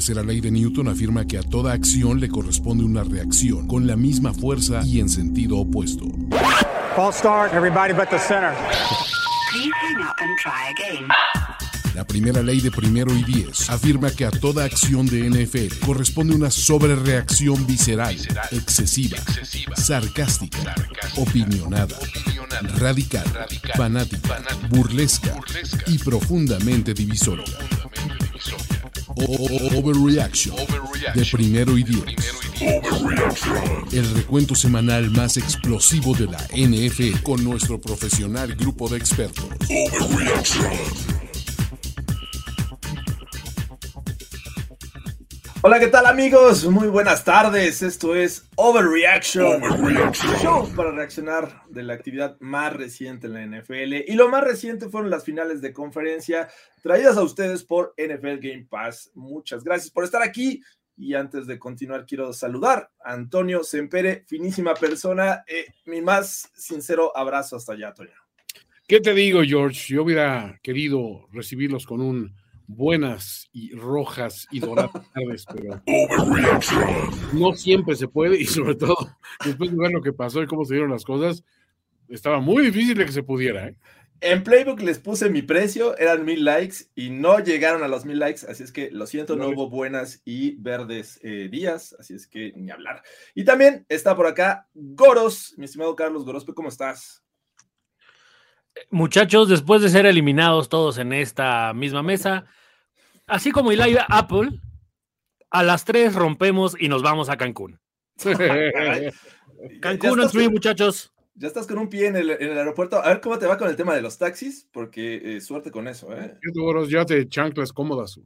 tercera ley de Newton afirma que a toda acción le corresponde una reacción, con la misma fuerza y en sentido opuesto. False start, everybody but the center. Please hang up and try again. La primera ley de 1 y 10 afirma que a toda acción de NFL corresponde una sobrereacción visceral, excesiva, sarcástica, opinionada, radical, fanática, burlesca y profundamente divisoria. Overreaction, de 1 y 10. El recuento semanal más explosivo de la NFL con nuestro profesional grupo de expertos. Overreaction. Hola, ¿qué tal, amigos? Muy buenas tardes. Esto es Overreaction, show para reaccionar de la actividad más reciente en la NFL. Y lo más reciente fueron las finales de conferencia traídas a ustedes por NFL Game Pass. Muchas gracias por estar aquí. Y antes de continuar, quiero saludar a Antonio Sempere, finísima persona. Mi más sincero abrazo hasta allá, Toño. ¿Qué te digo, George? Yo hubiera querido recibirlos con un buenas y rojas y doradas tardes, pero no siempre se puede, y sobre todo después de ver lo que pasó y cómo se dieron las cosas, estaba muy difícil de que se pudiera, ¿eh? En Playbook les puse mi precio, eran 1,000 likes y no llegaron a los 1,000 likes, así es que lo siento, no hubo buenas y verdes días, así es que ni hablar. Y también está por acá Goros, mi estimado Carlos Gorospe, ¿cómo estás? Muchachos, después de ser eliminados todos en esta misma mesa, así como Elijah Apple, a las 3 rompemos y nos vamos a Cancún. Cancún en 3, muchachos. Ya estás con un pie en el aeropuerto. A ver cómo te va con el tema de los taxis, porque suerte con eso, ¿eh? Ya te chanclas cómodas.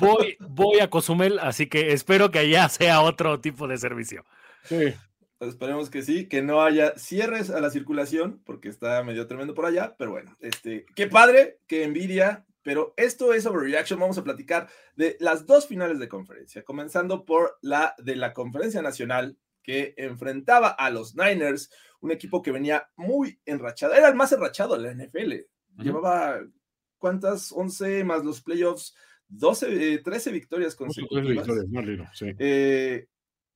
Voy a Cozumel, así que espero que allá sea otro tipo de servicio. Sí. Esperemos que sí, que no haya cierres a la circulación, porque está medio tremendo por allá, pero bueno, qué padre, qué envidia, pero esto es Overreaction. Vamos a platicar de las 2 finales de conferencia, comenzando por la de la Conferencia Nacional, que enfrentaba a los Niners, un equipo que venía muy enrachado, era el más enrachado de la NFL, llevaba, ¿cuántas? 11 más los playoffs, 13 victorias consecutivas. 13 victorias, no, sí.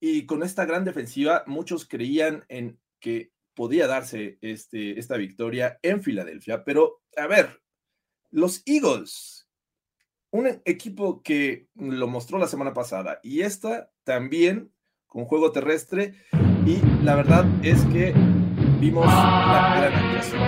Y con esta gran defensiva, muchos creían en que podía darse esta victoria en Filadelfia. Pero, a ver, los Eagles, un equipo que lo mostró la semana pasada, y esta también, con juego terrestre, y la verdad es que vimos la gran actuación.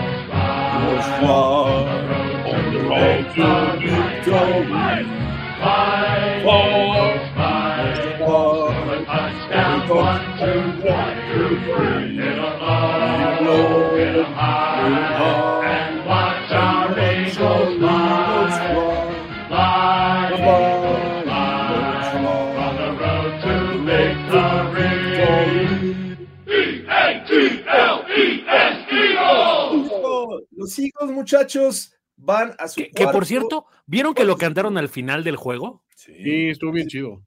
Los Eagles, muchachos, van a su cuarto. Que por cierto, ¿vieron que lo cantaron al final del juego? Sí, estuvo bien chido.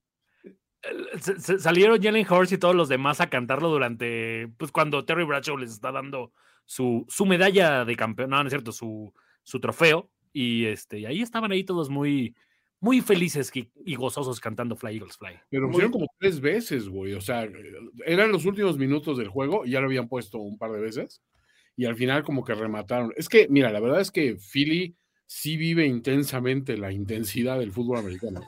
Salieron Jalen Hurts y todos los demás a cantarlo durante, pues, cuando Terry Bradshaw les está dando su medalla de campeón, no es cierto, su trofeo, y ahí estaban ahí todos muy, muy felices y gozosos cantando Fly Eagles Fly. Pero pusieron como 3 veces, güey, o sea, eran los últimos minutos del juego, ya lo habían puesto un par de veces, y al final como que remataron. Es que, mira, la verdad es que Philly sí vive intensamente la intensidad del fútbol americano.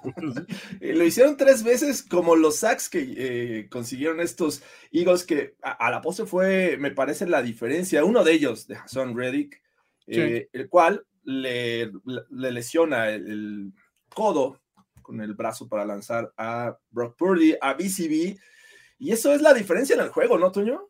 Lo hicieron 3 veces, como los sacks que consiguieron estos Eagles, que a la postre fue, me parece, la diferencia. Uno de ellos, de Hassan Reddick, el cual le lesiona el codo con el brazo para lanzar a Brock Purdy, a BCB, y eso es la diferencia en el juego, ¿no, Toño?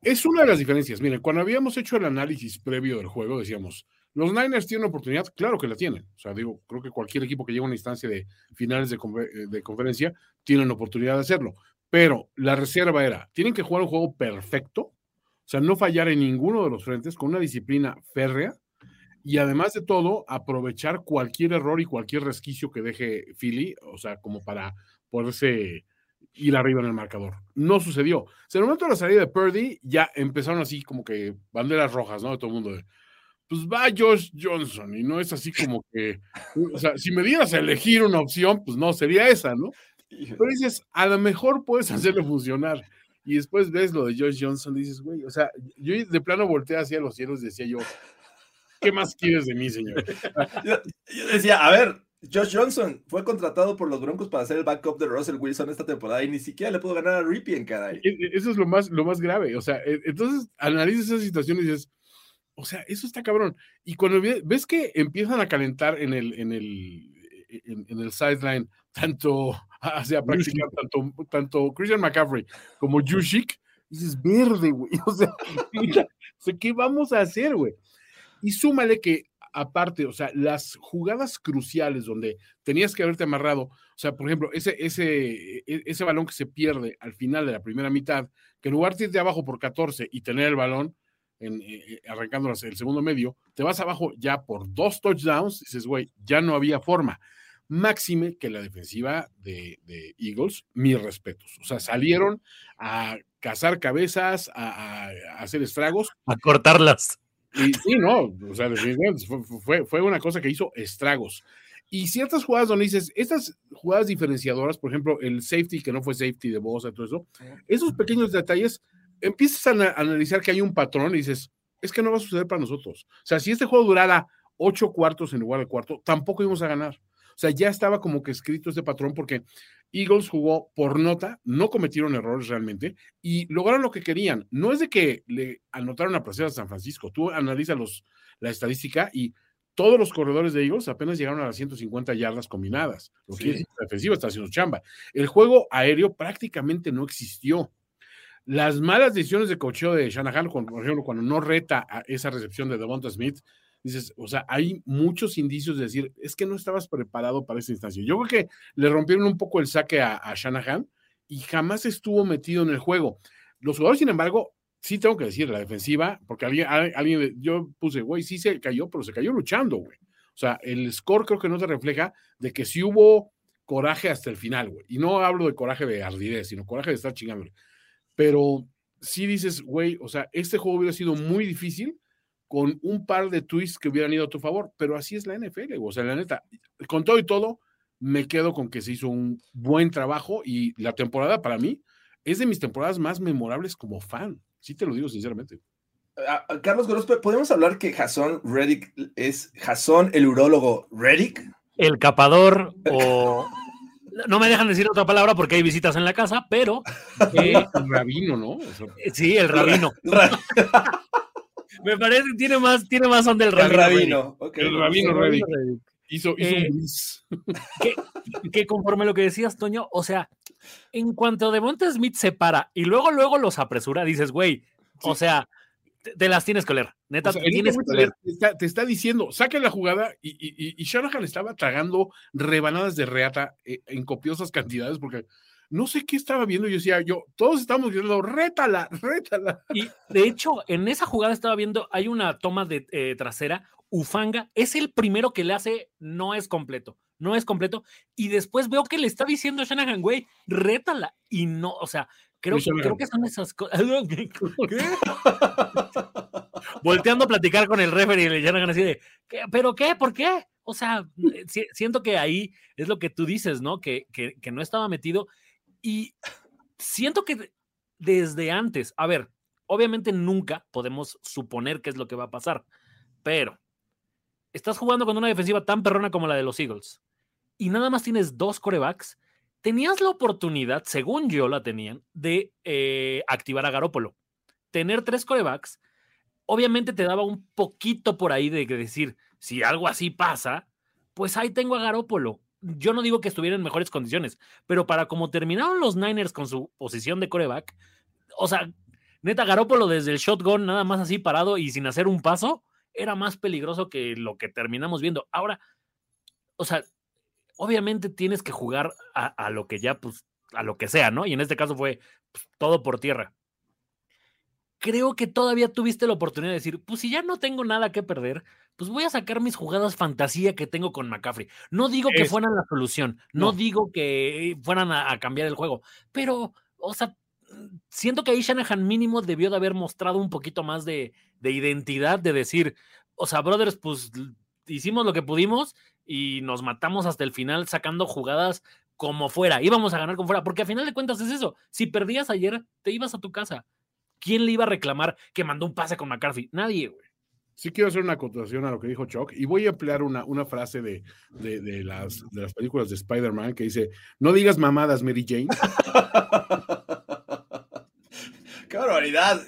Es una de las diferencias. Miren, cuando habíamos hecho el análisis previo del juego, decíamos, los Niners tienen oportunidad, claro que la tienen. O sea, digo, creo que cualquier equipo que llega a una instancia de finales de conferencia tiene la oportunidad de hacerlo. Pero la reserva era, tienen que jugar un juego perfecto, o sea, no fallar en ninguno de los frentes, con una disciplina férrea, y además de todo, aprovechar cualquier error y cualquier resquicio que deje Philly, o sea, como para poderse ir arriba en el marcador. No sucedió. O sea, en el momento de la salida de Purdy, ya empezaron así como que banderas rojas, ¿no? De todo el mundo, pues va Josh Johnson, y no es así como que, o sea, si me dieras a elegir una opción, pues no, sería esa, ¿no? Pero dices, a lo mejor puedes hacerlo funcionar, y después ves lo de Josh Johnson, y dices, güey, o sea, yo de plano volteé hacia los cielos, decía yo, ¿qué más quieres de mí, señor? Yo decía, a ver, Josh Johnson fue contratado por los Broncos para ser el backup de Russell Wilson esta temporada y ni siquiera le pudo ganar a Ripien, caray. Eso es lo más grave, o sea, entonces analizas esa situación y dices, o sea, eso está cabrón. Y cuando ves que empiezan a calentar en el sideline, tanto Christian McCaffrey como Jušić, dices, verde, güey, o sea, ¿qué vamos a hacer, güey? Y súmale que aparte, o sea, las jugadas cruciales donde tenías que haberte amarrado, o sea, por ejemplo, ese balón que se pierde al final de la primera mitad, que en lugar de irte abajo por 14 y tener el balón arrancando el segundo medio, te vas abajo ya por 2 touchdowns, y dices, güey, ya no había forma. Máxime que la defensiva de Eagles, mis respetos, o sea, salieron a cazar cabezas, a hacer estragos, a cortarlas. Y sí, no, o sea, definitivamente fue una cosa que hizo estragos. Y ciertas jugadas donde dices, estas jugadas diferenciadoras, por ejemplo, el safety que no fue safety de Bosa, todo eso, esos pequeños detalles, empiezas a analizar que hay un patrón y dices, es que no va a suceder para nosotros. O sea, si este juego durara 8 cuartos en lugar de 4, tampoco íbamos a ganar. O sea, ya estaba como que escrito este patrón porque Eagles jugó por nota, no cometieron errores realmente y lograron lo que querían. No es de que le anotaron a placer a San Francisco. Tú analizas la estadística y todos los corredores de Eagles apenas llegaron a las 150 yardas combinadas. Lo que es la defensiva está haciendo chamba. El juego aéreo prácticamente no existió. Las malas decisiones de coacheo de Shanahan, por ejemplo, cuando no reta a esa recepción de Devonta Smith, dices, o sea, hay muchos indicios de decir, es que no estabas preparado para esta instancia. Yo creo que le rompieron un poco el saque a Shanahan y jamás estuvo metido en el juego. Los jugadores, sin embargo, sí tengo que decir, la defensiva, porque alguien yo puse, güey, sí se cayó, pero se cayó luchando, güey. O sea, el score creo que no te refleja de que sí hubo coraje hasta el final, güey. Y no hablo de coraje de ardidez, sino coraje de estar chingándole. Pero sí dices, güey, o sea, este juego hubiera sido muy difícil con un par de twists que hubieran ido a tu favor, pero así es la NFL, o sea, la neta, con todo y todo, me quedo con que se hizo un buen trabajo y la temporada para mí es de mis temporadas más memorables como fan, sí te lo digo sinceramente. Carlos Gorospe, ¿podemos hablar que Hassan Reddick es Hassan el urólogo Reddick? El capador o... No me dejan decir otra palabra porque hay visitas en la casa, pero... el rabino, ¿no? O sea... Sí, el rabino. Me parece que tiene más onda el rabino. El rabino Reddick. Hizo que conforme a lo que decías, Toño, o sea, en cuanto Devonta Smith se para y luego los apresura, dices, güey, sí. O sea, te las tienes que oler. Neta, o sea, te tienes que oler. Te está diciendo, saca la jugada y Shanahan estaba tragando rebanadas de reata en copiosas cantidades porque... No sé qué estaba viendo, yo decía, todos estamos viendo, rétala. Y de hecho, en esa jugada estaba viendo, hay una toma de trasera, Ufanga, es el primero que le hace, no es completo, y después veo que le está diciendo a Shanahan, güey, rétala, y no, o sea, creo que son esas cosas. Volteando a platicar con el referee y le Shanahan así de, ¿qué? ¿Pero qué? ¿Por qué? O sea, siento que ahí es lo que tú dices, ¿no? Que no estaba metido. Y siento que desde antes, a ver, obviamente nunca podemos suponer qué es lo que va a pasar, pero estás jugando con una defensiva tan perrona como la de los Eagles y nada más tienes 2 quarterbacks, tenías la oportunidad, según yo la tenían, de activar a Garoppolo. Tener 3 quarterbacks, obviamente te daba un poquito por ahí de decir, si algo así pasa, pues ahí tengo a Garoppolo. Yo no digo que estuviera en mejores condiciones, pero para como terminaron los Niners con su posición de quarterback, o sea, neta, Garoppolo desde el shotgun, nada más así parado y sin hacer un paso, era más peligroso que lo que terminamos viendo. Ahora, o sea, obviamente tienes que jugar a lo que ya, pues, a lo que sea, ¿no? Y en este caso fue pues, todo por tierra. Creo que todavía tuviste la oportunidad de decir, pues si ya no tengo nada que perder, pues voy a sacar mis jugadas fantasía que tengo con McCaffrey. No digo que fueran la solución, no digo que fueran a cambiar el juego, pero, o sea, siento que ahí Shanahan mínimo debió de haber mostrado un poquito más de identidad, de decir, o sea, brothers, pues hicimos lo que pudimos y nos matamos hasta el final sacando jugadas como fuera. Íbamos a ganar como fuera, porque a final de cuentas es eso. Si perdías ayer, te ibas a tu casa. ¿Quién le iba a reclamar que mandó un pase con McCarthy? Nadie, güey. Sí quiero hacer una acotación a lo que dijo Chuck y voy a emplear una frase de las películas de Spider-Man que dice, no digas mamadas, Mary Jane. ¡Qué barbaridad!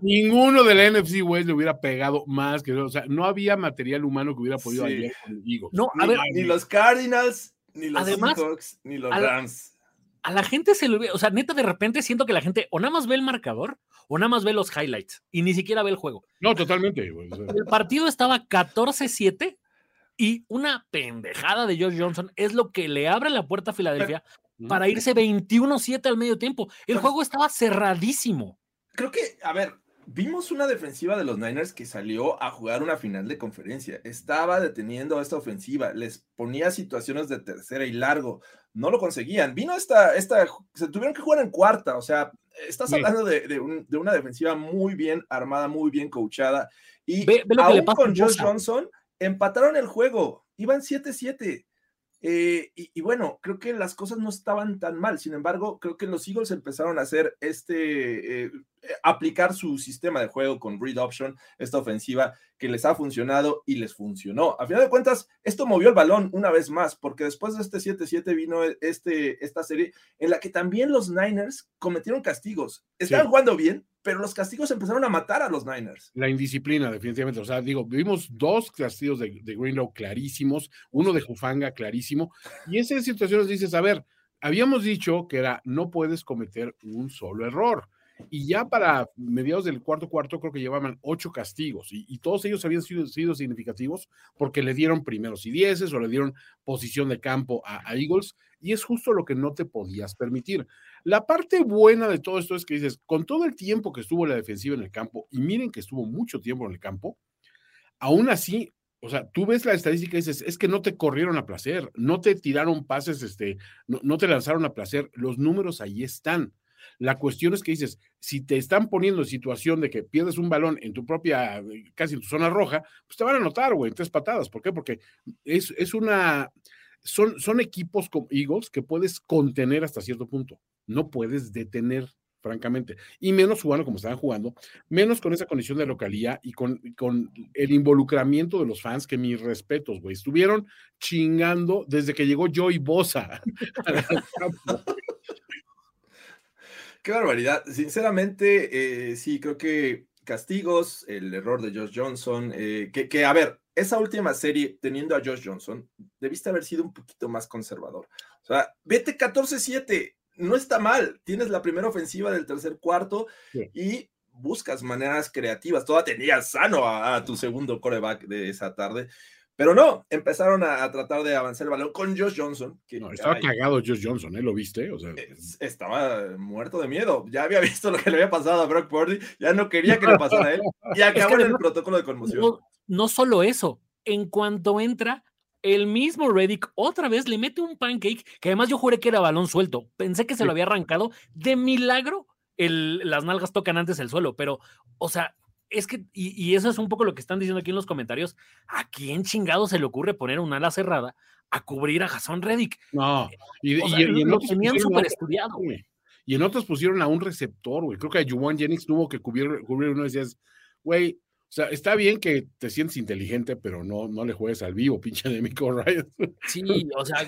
Ninguno de la NFC West le hubiera pegado más que eso. O sea, no había material humano que hubiera podido hallar con Eagles. No, a ver, ni los Cardinals, ni los Seahawks, ni los Rams. A la gente se le ve, o sea, neta, de repente siento que la gente o nada más ve el marcador o nada más ve los highlights y ni siquiera ve el juego. No, totalmente. El partido estaba 14-7 y una pendejada de Josh Johnson es lo que le abre la puerta a Filadelfia para irse 21-7 al medio tiempo. El juego estaba cerradísimo. Creo que, a ver, vimos una defensiva de los Niners que salió a jugar una final de conferencia. Estaba deteniendo a esta ofensiva, les ponía situaciones de tercera y largo. No lo conseguían. Vino se tuvieron que jugar en cuarta, o sea, estás hablando de una defensiva muy bien armada, muy bien coachada, y aún con Josh Johnson, empataron el juego, iban 7-7, y bueno, creo que las cosas no estaban tan mal, sin embargo, creo que los Eagles empezaron a hacer aplicar su sistema de juego con read option, esta ofensiva que les ha funcionado y les funcionó. A final de cuentas, esto movió el balón una vez más, porque después de este 7-7 vino esta serie en la que también los Niners cometieron castigos. Estaban jugando bien, pero los castigos empezaron a matar a los Niners. La indisciplina, definitivamente. O sea, digo, vimos dos castigos de Greenlaw clarísimos, uno de Jufanga clarísimo, y en esas situaciones dices, a ver, habíamos dicho que era, no puedes cometer un solo error. Y ya para mediados del cuarto, creo que llevaban 8 castigos, y todos ellos habían sido significativos porque le dieron primeros y 10 o le dieron posición de campo a Eagles, y es justo lo que no te podías permitir. La parte buena de todo esto es que dices, con todo el tiempo que estuvo la defensiva en el campo, y miren que estuvo mucho tiempo en el campo, aún así, o sea, tú ves la estadística y dices, es que no te corrieron a placer, no te tiraron pases, no te lanzaron a placer, los números ahí están. La cuestión es que dices, si te están poniendo en situación de que pierdes un balón en tu propia, casi en tu zona roja, pues te van a anotar, güey, 3 patadas. ¿Por qué? Porque son equipos como Eagles que puedes contener hasta cierto punto. No puedes detener, francamente. Y menos jugando como estaban jugando, menos con esa condición de localía y con el involucramiento de los fans, que mis respetos, güey. Estuvieron chingando desde que llegó Joey Bosa. ¡Qué barbaridad! Sinceramente, sí, creo que castigos, el error de Josh Johnson, que, a ver, esa última serie, teniendo a Josh Johnson, debiste haber sido un poquito más conservador. O sea, vete 14-7, no está mal, tienes la primera ofensiva del tercer cuarto y buscas maneras creativas. Todavía tenías sano a tu segundo quarterback de esa tarde. Pero no, empezaron a tratar de avanzar el balón con Josh Johnson. Que no, estaba cagado Josh Johnson, ¿eh? ¿Lo viste? O sea, estaba muerto de miedo. Ya había visto lo que le había pasado a Brock Purdy, ya no quería que le pasara a él. Y acabó en el protocolo de conmoción. No solo eso, en cuanto entra, el mismo Reddick otra vez le mete un pancake, que además yo juré que era balón suelto. Pensé que se lo había arrancado. De milagro, las nalgas tocan antes el suelo, pero, o sea... Es que, y eso es un poco lo que están diciendo aquí en los comentarios, ¿a quién chingado se le ocurre poner un ala cerrada a cubrir a Hassan Reddick? No, y lo tenían súper estudiado, güey. Y en otros pusieron a un receptor, güey. Creo que a Juwan Jennings tuvo que cubrir uno y decías, güey, o sea, está bien que te sientes inteligente, pero no le juegues al vivo, pinche de Mico Ryan. Sí, o sea,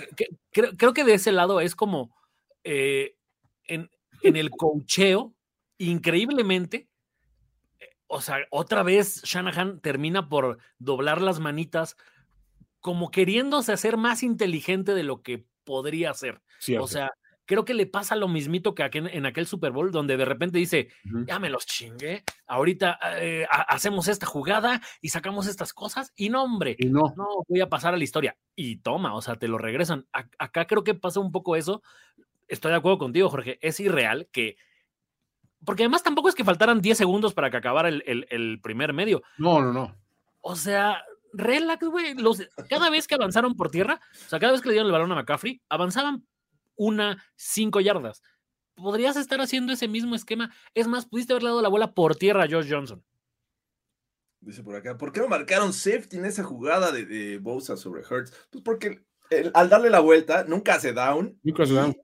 creo que de ese lado es como en el coacheo, increíblemente. O sea, otra vez Shanahan termina por doblar las manitas como queriéndose hacer más inteligente de lo que podría ser. Cierto. O sea, creo que le pasa lo mismito que en aquel Super Bowl donde de repente dice, ya me los chingué, ahorita hacemos esta jugada y sacamos estas cosas y no, hombre, y no voy a pasar a la historia. Y toma, o sea, te lo regresan. Acá creo que pasa un poco eso. Estoy de acuerdo contigo, Jorge. Es irreal que... Porque además tampoco es que faltaran 10 segundos para que acabara el primer medio. No. O sea, relax, güey. Cada vez que avanzaron por tierra, o sea, cada vez que le dieron el balón a McCaffrey, avanzaban 5 yardas. Podrías estar haciendo ese mismo esquema. Es más, pudiste haberle dado la bola por tierra a Josh Johnson. Dice por acá, ¿por qué no marcaron safety en esa jugada de Bosa sobre Hurts? Pues porque al darle la vuelta, nunca se down.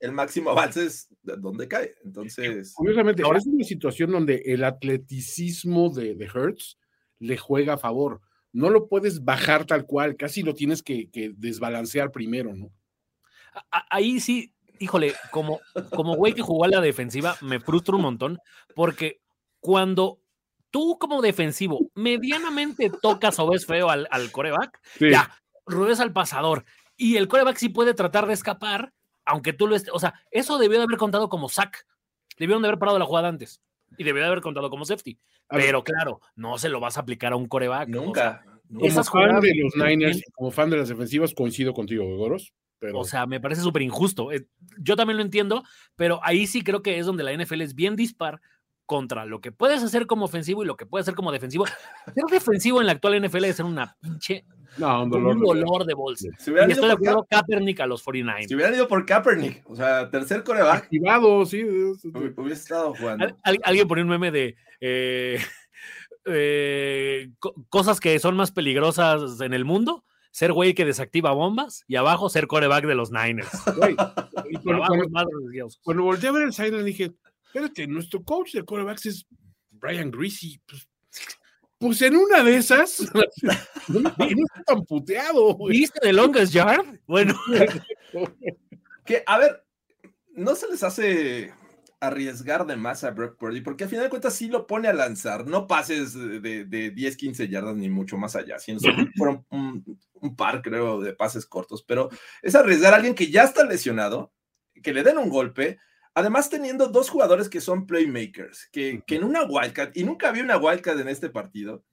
El máximo avance es donde cae. Entonces, curiosamente, ahora es una situación donde el atleticismo de Hurts le juega a favor. No lo puedes bajar tal cual, casi lo tienes que desbalancear primero, ¿no? Ahí sí, híjole, como güey que jugó a la defensiva, me frustro un montón, porque cuando tú como defensivo medianamente tocas o ves feo al coreback, sí, ya, rodeas al pasador, y el coreback sí puede tratar de escapar, aunque tú lo estés, o sea, eso debió de haber contado como sack, debieron de haber parado la jugada antes, y debió de haber contado como safety, pero claro, no se lo vas a aplicar a un coreback. Nunca. ¿No? O sea, como fan de los Niners, como fan de las defensivas, coincido contigo, Goros. Pero... O sea, me parece súper injusto. Yo también lo entiendo, pero ahí sí creo que es donde la NFL es bien dispar contra lo que puedes hacer como ofensivo y lo que puedes hacer como defensivo. Ser defensivo en la actual NFL es ser una pinche... No, un dolor de bolsa. Si y estoy de acuerdo Kaepernick a los 49. Si hubieran ido por Kaepernick, o sea, tercer coreback. Activado, sí. Hubiera estado jugando. Alguien ponía un meme de... cosas que son más peligrosas en el mundo, ser güey que desactiva bombas y abajo ser coreback de los Niners. Güey. Y cuando volteé a ver el sideline dije, espérate, nuestro coach de corebacks es Brian Griese, pues en una de esas no está tan puteado, güey. ¿Viste The Longest Yard? Bueno. Que, a ver, no se les hace... arriesgar de más a Brock Purdy, porque al final de cuentas sí lo pone a lanzar, no pases de 10, 15 yardas ni mucho más allá, sino fueron un par, creo, de pases cortos, pero es arriesgar a alguien que ya está lesionado, que le den un golpe, además teniendo dos jugadores que son playmakers, que en una wildcat, y nunca había una wildcat en este partido,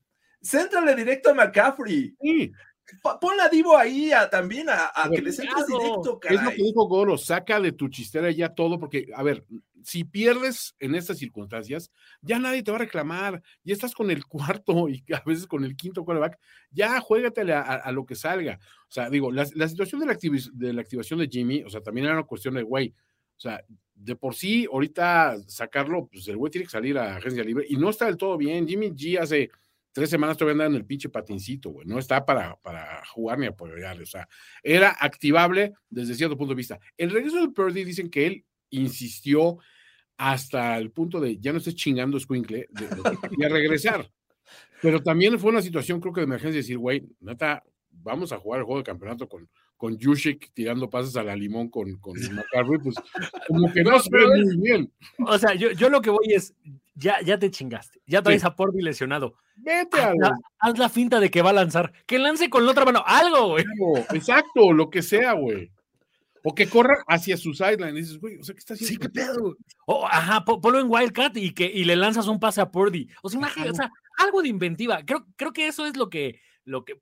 céntrale directo a McCaffrey. Sí. Pon a Divo ahí también a que le centres directo, caray. Es lo que dijo Goro, saca de tu chistera ya todo, porque, a ver, si pierdes en estas circunstancias, ya nadie te va a reclamar, ya estás con el cuarto y a veces con el quinto quarterback, ya juégatele a lo que salga. O sea, digo, la situación de la activación de Jimmy, o sea, también era una cuestión de güey, o sea, de por sí, ahorita sacarlo, pues el güey tiene que salir a agencia libre, y no está del todo bien. Jimmy G hace 3 semanas todavía andaba en el pinche patincito, güey. No está para jugar ni apoyar. O sea, era activable desde cierto punto de vista. El regreso de Purdy, dicen que él insistió hasta el punto de ya no estés chingando, escuincle, y a regresar. Pero también fue una situación, creo que de emergencia, decir, güey, neta, vamos a jugar el juego de campeonato con Jušić tirando pases a la limón con McCaffrey, pues como que no se ve muy bien. O sea, yo lo que voy es, ya te chingaste, ya traes a Purdy lesionado. Vete a haz la finta de que va a lanzar, que lance con la otra mano, algo, güey. Exacto, lo que sea, güey. O que corra hacia su sideline, y dices, güey, o sea, ¿qué está haciendo? Sí, qué pedo. Ajá, ponlo en Wildcat y le lanzas un pase a Purdy. O sea, imagínate, o sea, algo de inventiva. Creo que eso es lo que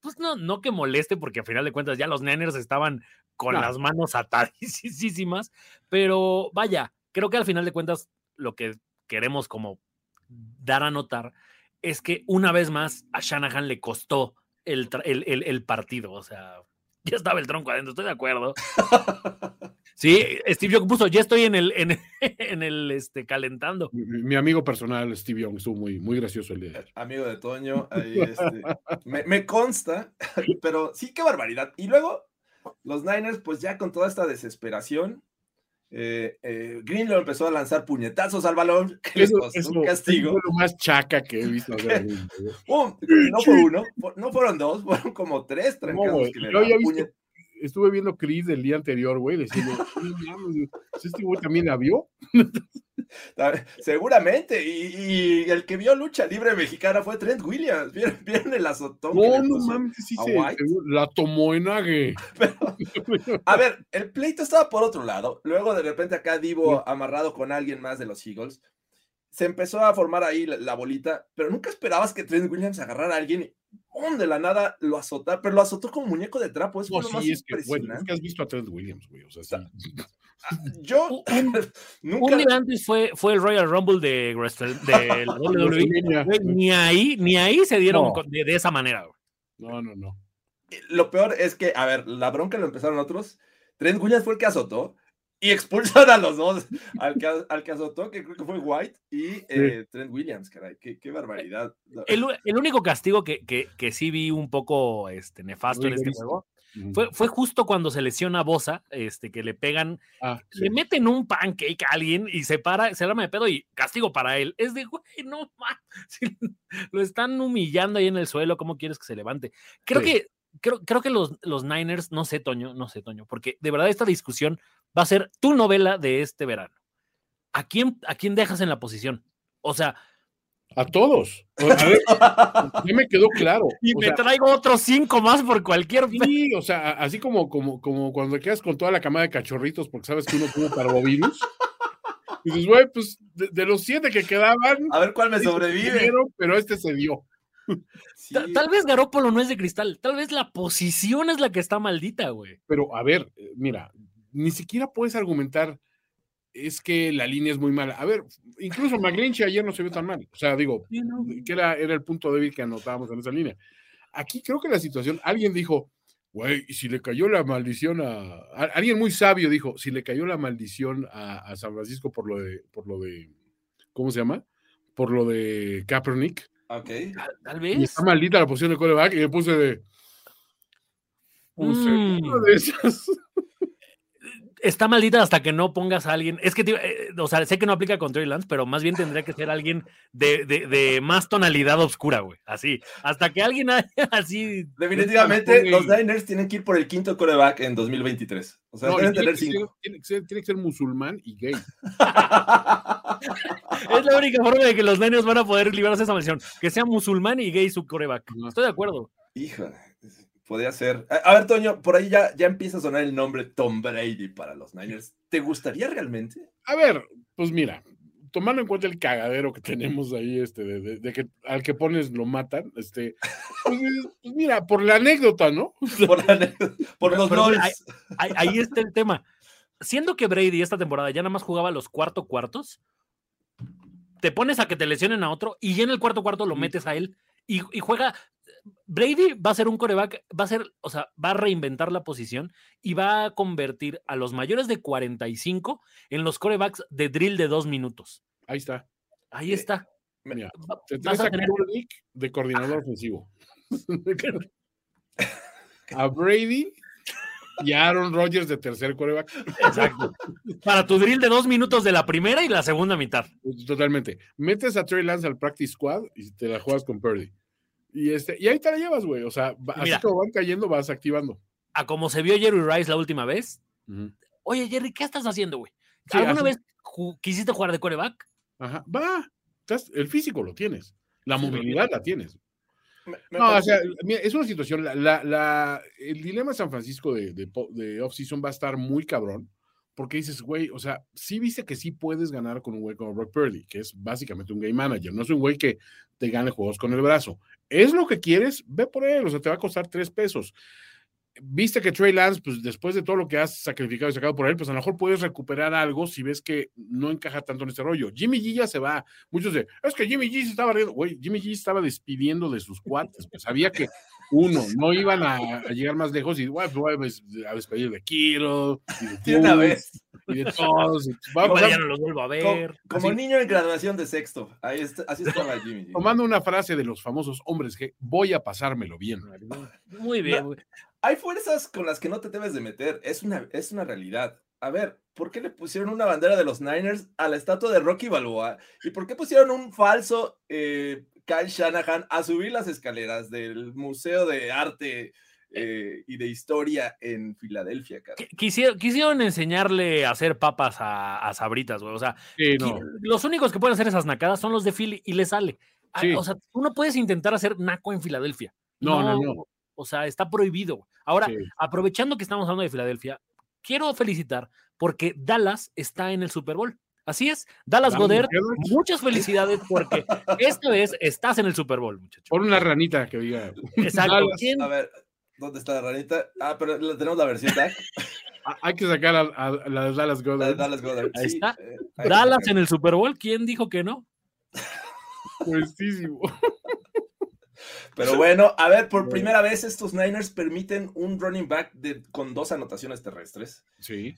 pues no que moleste, porque al final de cuentas ya los Niners estaban con las manos atadísimas, pero vaya, creo que al final de cuentas lo que queremos como dar a notar es que una vez más a Shanahan le costó el partido, o sea, ya estaba el tronco adentro, estoy de acuerdo. Sí, Steve Young puso, ya estoy en el calentando. Mi amigo personal, Steve Young, estuvo muy, muy gracioso el día de ayer. Amigo de Toño, ahí me consta, pero sí, qué barbaridad. Y luego, los Niners, pues ya con toda esta desesperación, Greenlaw empezó a lanzar puñetazos al balón, que les costó un castigo. Fue lo más chaca que he visto. No fue uno, no fueron dos, fueron como 3 trancados que le daban puñetazos. Estuve viendo Chris del día anterior, güey, diciendo, ¿este güey también la vio? Seguramente, y el que vio lucha libre mexicana fue Trent Williams. ¿Vieron el azotón? No mames, sí la tomó en ague. A ver, el pleito estaba por otro lado, luego de repente acá Divo amarrado con alguien más de los Eagles, se empezó a formar ahí la bolita, pero nunca esperabas que Trent Williams agarrara a alguien de la nada lo azotó, pero lo azotó como muñeco de trapo. Es lo más impresionante. Bueno, es que has visto a Trent Williams, güey. O sea, sí. Yo nunca. Un día antes fue el Royal Rumble de la WWE. ni ahí se dieron de esa manera, güey. No. Lo peor es que, a ver, la bronca lo empezaron otros. Trent Williams fue el que azotó. y expulsan a los dos, al que azotó, que creo que fue White, y Trent Williams, caray, qué barbaridad. El único castigo que sí vi un poco nefasto muy en este juego fue justo cuando se lesiona a Bosa, que le pegan, le meten un pancake a alguien y se arma de pedo y castigo para él. Es de, güey, no mames, lo están humillando ahí en el suelo, ¿cómo quieres que se levante? Creo que los Niners, no sé, Toño, porque de verdad esta discusión va a ser tu novela de este verano. ¿A quién dejas en la posición? O sea... A todos. A ver, me quedó claro. Y o me sea, traigo otros 5 más por cualquier... Sí, o sea, así como cuando quedas con toda la camada de cachorritos porque sabes que uno tuvo parvovirus. Y dices, güey, pues de los 7 que quedaban... A ver cuál me sobrevive. Pero se dio. Sí. Tal vez Garoppolo no es de cristal, tal vez la posición es la que está maldita, güey. Pero a ver, mira, ni siquiera puedes argumentar es que la línea es muy mala. A ver, incluso McGlinchey ayer no se vio tan mal. O sea, digo, que era el punto débil que anotábamos en esa línea. Aquí creo que la situación, alguien dijo, güey, si le cayó la maldición a alguien muy sabio dijo, si le cayó la maldición a San Francisco por lo de ¿cómo se llama? Por lo de Kaepernick. Okay. Tal vez. Y está maldita la posición de quarterback y le puse de. Una de esas. Está maldita hasta que no pongas a alguien. Es que, o sea, sé que no aplica con Trey Lance, pero más bien tendría que ser alguien de más tonalidad oscura, güey. Así. Hasta que alguien así. Definitivamente, los Niners tienen que ir por el 5º quarterback en 2023. O sea, deben tener 5. Tiene que ser musulmán y gay. Es la única forma de que los Niners van a poder librarse de esa maldición. Que sea musulmán y gay su quarterback. Estoy de acuerdo. Híjole. Podría ser. A ver, Toño, por ahí ya empieza a sonar el nombre Tom Brady para los Niners. ¿Te gustaría realmente? A ver, pues mira, tomando en cuenta el cagadero que tenemos ahí, de que al que pones lo matan, pues mira, por la anécdota, ¿no? Por la anécdota, por los roles. Ahí está el tema. Siendo que Brady esta temporada ya nada más jugaba los cuartos, te pones a que te lesionen a otro y ya en el cuarto lo metes a él y juega... Brady va a ser un quarterback, o sea, va a reinventar la posición y va a convertir a los mayores de 45 en los quarterbacks de drill de 2 minutos. Ahí está. Ahí está. Mira, te tienes a Kaepernick de coordinador ofensivo. A Brady y a Aaron Rodgers de tercer quarterback. Exacto. Para tu drill de 2 minutos de la primera y la segunda mitad. Totalmente. Metes a Trey Lance al practice squad y te la juegas con Purdy. Y ahí te la llevas, güey. O sea, mira, así como van cayendo, vas activando. A como se vio Jerry Rice la última vez. Uh-huh. Oye, Jerry, ¿qué estás haciendo, güey? Sí, ¿alguna vez quisiste jugar de quarterback? Ajá, va. El físico lo tienes. La movilidad la tienes. O sea, mira, es una situación. El dilema de San Francisco de off-season va a estar muy cabrón. Porque dices, güey, o sea, sí viste que sí puedes ganar con un güey como Brock Purdy, que es básicamente un game manager, no es un güey que te gane juegos con el brazo. Es lo que quieres, ve por él, o sea, te va a costar $3. Viste que Trey Lance, pues después de todo lo que has sacrificado y sacado por él, pues a lo mejor puedes recuperar algo si ves que no encaja tanto en este rollo. Jimmy G ya se va. Muchos dicen, es que Jimmy G se estaba riendo. Güey, Jimmy G estaba despidiendo de sus cuates, pues sabía que no iban a llegar más lejos y pues, a despedir de Kiro y de una vez y de todos. Vamos, ya no los vuelvo a ver. Como niño en graduación de sexto. Ahí está, así estaba Jimmy. Tomando una frase de los famosos hombres que voy a pasármelo bien. Muy bien. No, hay fuerzas con las que no te debes de meter. Es una realidad. A ver, ¿por qué le pusieron una bandera de los Niners a la estatua de Rocky Balboa? ¿Y por qué pusieron un falso... Kyle Shanahan a subir las escaleras del Museo de Arte y de Historia en Filadelfia, cara? Quisieron enseñarle a hacer papas a Sabritas, güey. O sea, sí, no. Los únicos que pueden hacer esas nacadas son los de Philly y le sale. Sí. O sea, tú no puedes intentar hacer naco en Filadelfia. No. O sea, está prohibido. Ahora, Aprovechando que estamos hablando de Filadelfia, quiero felicitar porque Dallas está en el Super Bowl. Así es, Dallas Goedert, muchas felicidades porque esta vez estás en el Super Bowl, muchachos. Por una ranita que diga. Exacto. A ver, ¿dónde está la ranita? Ah, pero tenemos la versión tag. Hay que sacar a la de Dallas Goedert. Ahí está. Dallas en el Super Bowl, ¿quién dijo que no? Puestísimo. Pero bueno, a ver, por primera vez estos Niners permiten un running back con 2 anotaciones terrestres. Sí.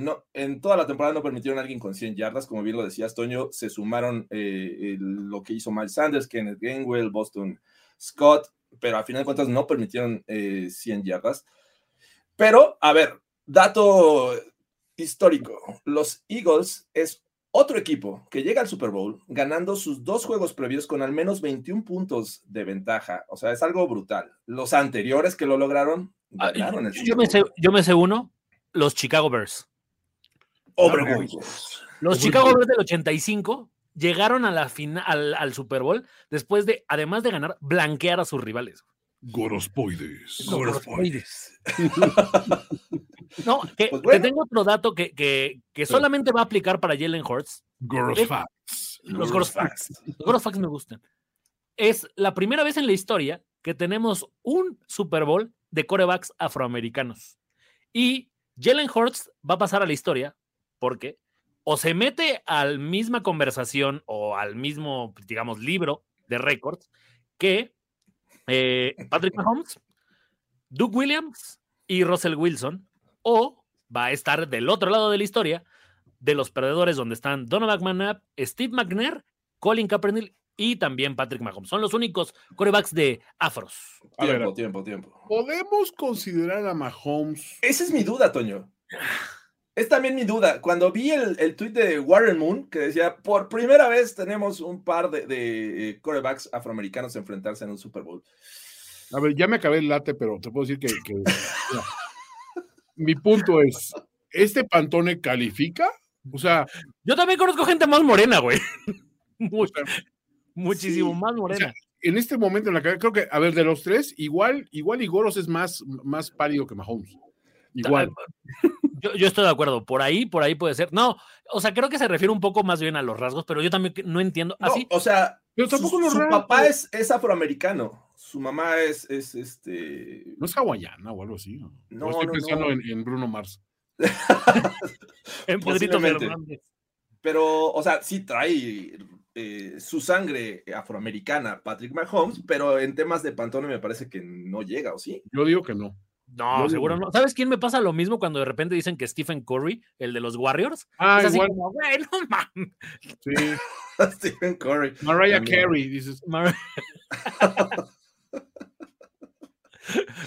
No, en toda la temporada no permitieron a alguien con 100 yardas, como bien lo decías, Toño. Se sumaron lo que hizo Miles Sanders, Kenneth Gainwell, Boston Scott, pero al final de cuentas no permitieron 100 yardas. Pero, a ver, dato histórico. Los Eagles es otro equipo que llega al Super Bowl ganando sus 2 juegos previos con al menos 21 puntos de ventaja. O sea, es algo brutal. Los anteriores que lo lograron, ganaron el Super Bowl. Yo me sé uno, los Chicago Bears. Los Chicago Bears del 85 llegaron a la final, al Super Bowl después de, además de ganar, blanquear a sus rivales. Gorospoides. No, pues bueno. Te tengo otro dato que solamente va a aplicar para Jalen Hurts. Gorosfacts. Los Gorosfacts. Los Gorosfacts me gustan. Es la primera vez en la historia que tenemos un Super Bowl de quarterbacks afroamericanos. Y Jalen Hurts va a pasar a la historia porque o se mete a la misma conversación o al mismo, digamos, libro de récords que Patrick Mahomes, Duke Williams y Russell Wilson, o va a estar del otro lado de la historia de los perdedores, donde están Donovan McNabb, Steve McNair, Colin Kaepernick y también Patrick Mahomes. Son los únicos quarterbacks de afros. Tiempo. ¿Podemos considerar a Mahomes? Esa es mi duda, Toño. Es también mi duda. Cuando vi el tweet de Warren Moon, que decía, por primera vez tenemos un par de quarterbacks afroamericanos enfrentarse en un Super Bowl. A ver, ya me acabé el latte, pero te puedo decir que mi punto es, ¿este Pantone califica? O sea... Yo también conozco gente más morena, güey. Muchísimo más morena. O sea, en este momento en la carrera, creo que, a ver, de los tres, igual Igoros es más pálido que Mahomes. Igual. Yo estoy de acuerdo, por ahí puede ser. No, o sea, creo que se refiere un poco más bien a los rasgos, pero yo también no entiendo. ¿Así? No, o sea, pero tampoco su papá es afroamericano, su mamá es no es hawaiana o algo así. No, estoy pensando no. En Bruno Mars. En Pedrito Fernández. Pero, o sea, sí trae su sangre afroamericana, Patrick Mahomes, pero en temas de Pantone me parece que no llega, ¿o sí? Yo digo que no. No, seguro no. ¿Sabes quién me pasa lo mismo cuando de repente dicen que Stephen Curry, el de los Warriors? Ah, es así igual. Como, güey, no mames. Sí. Stephen Curry. Mariah Carey, dices.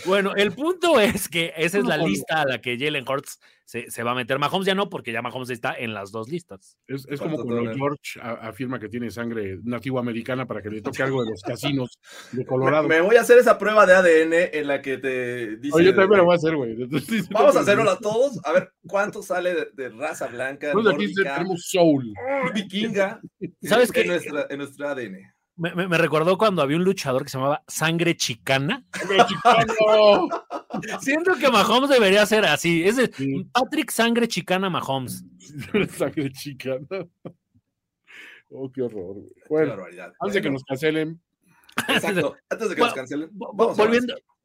Bueno, el punto es que esa es la lista a la que Jalen Hurts se va a meter. Mahomes ya no, porque ya Mahomes está en las 2 listas. Es como cuando George afirma que tiene sangre nativo americana para que le toque algo de los casinos de Colorado. Me voy a hacer esa prueba de ADN en la que te dice... Oye, yo también me la voy a hacer, güey. Vamos a hacerlo a todos. A ver, ¿cuánto sale de raza blanca? Nosotros aquí tenemos soul. Vikinga. ¿Sabes qué? En nuestra ADN. Me recordó cuando había un luchador que se llamaba Sangre Chicana. Siento que Mahomes debería ser así. Es Patrick Sangre Chicana Mahomes. Sangre Chicana. Oh, qué horror. Güey. Bueno, qué barbaridad. Antes de que nos cancelen. Exacto. Antes de que nos cancelen. Vamos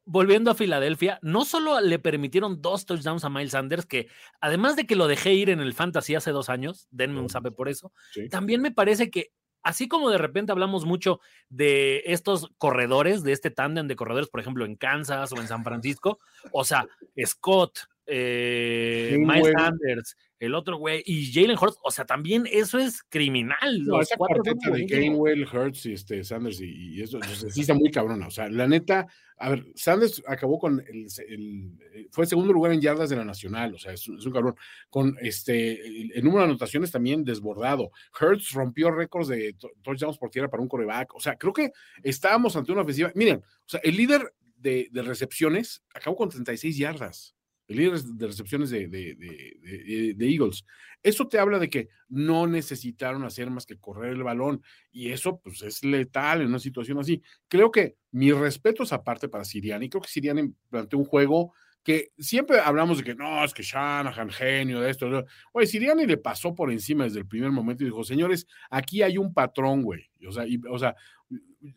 volviendo a Filadelfia, no solo le permitieron 2 touchdowns a Miles Sanders, que además de que lo dejé ir en el Fantasy hace 2 años, denme un sape por eso, sí. También me parece que así como de repente hablamos mucho de estos corredores, de este tándem de corredores, por ejemplo, en Kansas o en San Francisco, o sea, Scott, Miles Sanders, el otro güey, y Jalen Hurts, o sea, también eso es criminal. No, esa cuarteta de Gainwell, Hurts, Sanders y eso, sí está muy cabrona, o sea, la neta, a ver, Sanders acabó con fue segundo lugar en yardas de la nacional, o sea, es un cabrón, con el número de anotaciones también desbordado. Hurts rompió récords de touchdowns por tierra para un cornerback, o sea, creo que estábamos ante una ofensiva, miren, o sea, el líder de recepciones acabó con 36 yardas. El líder de recepciones de Eagles. Eso te habla de que no necesitaron hacer más que correr el balón, y eso pues es letal en una situación así. Creo que mis respetos aparte para Sirianni, creo que Sirianni planteó un juego que siempre hablamos de que no, es que Shanahan, genio de esto. Oye, Sirianni le pasó por encima desde el primer momento y dijo, señores, aquí hay un patrón, güey. O sea,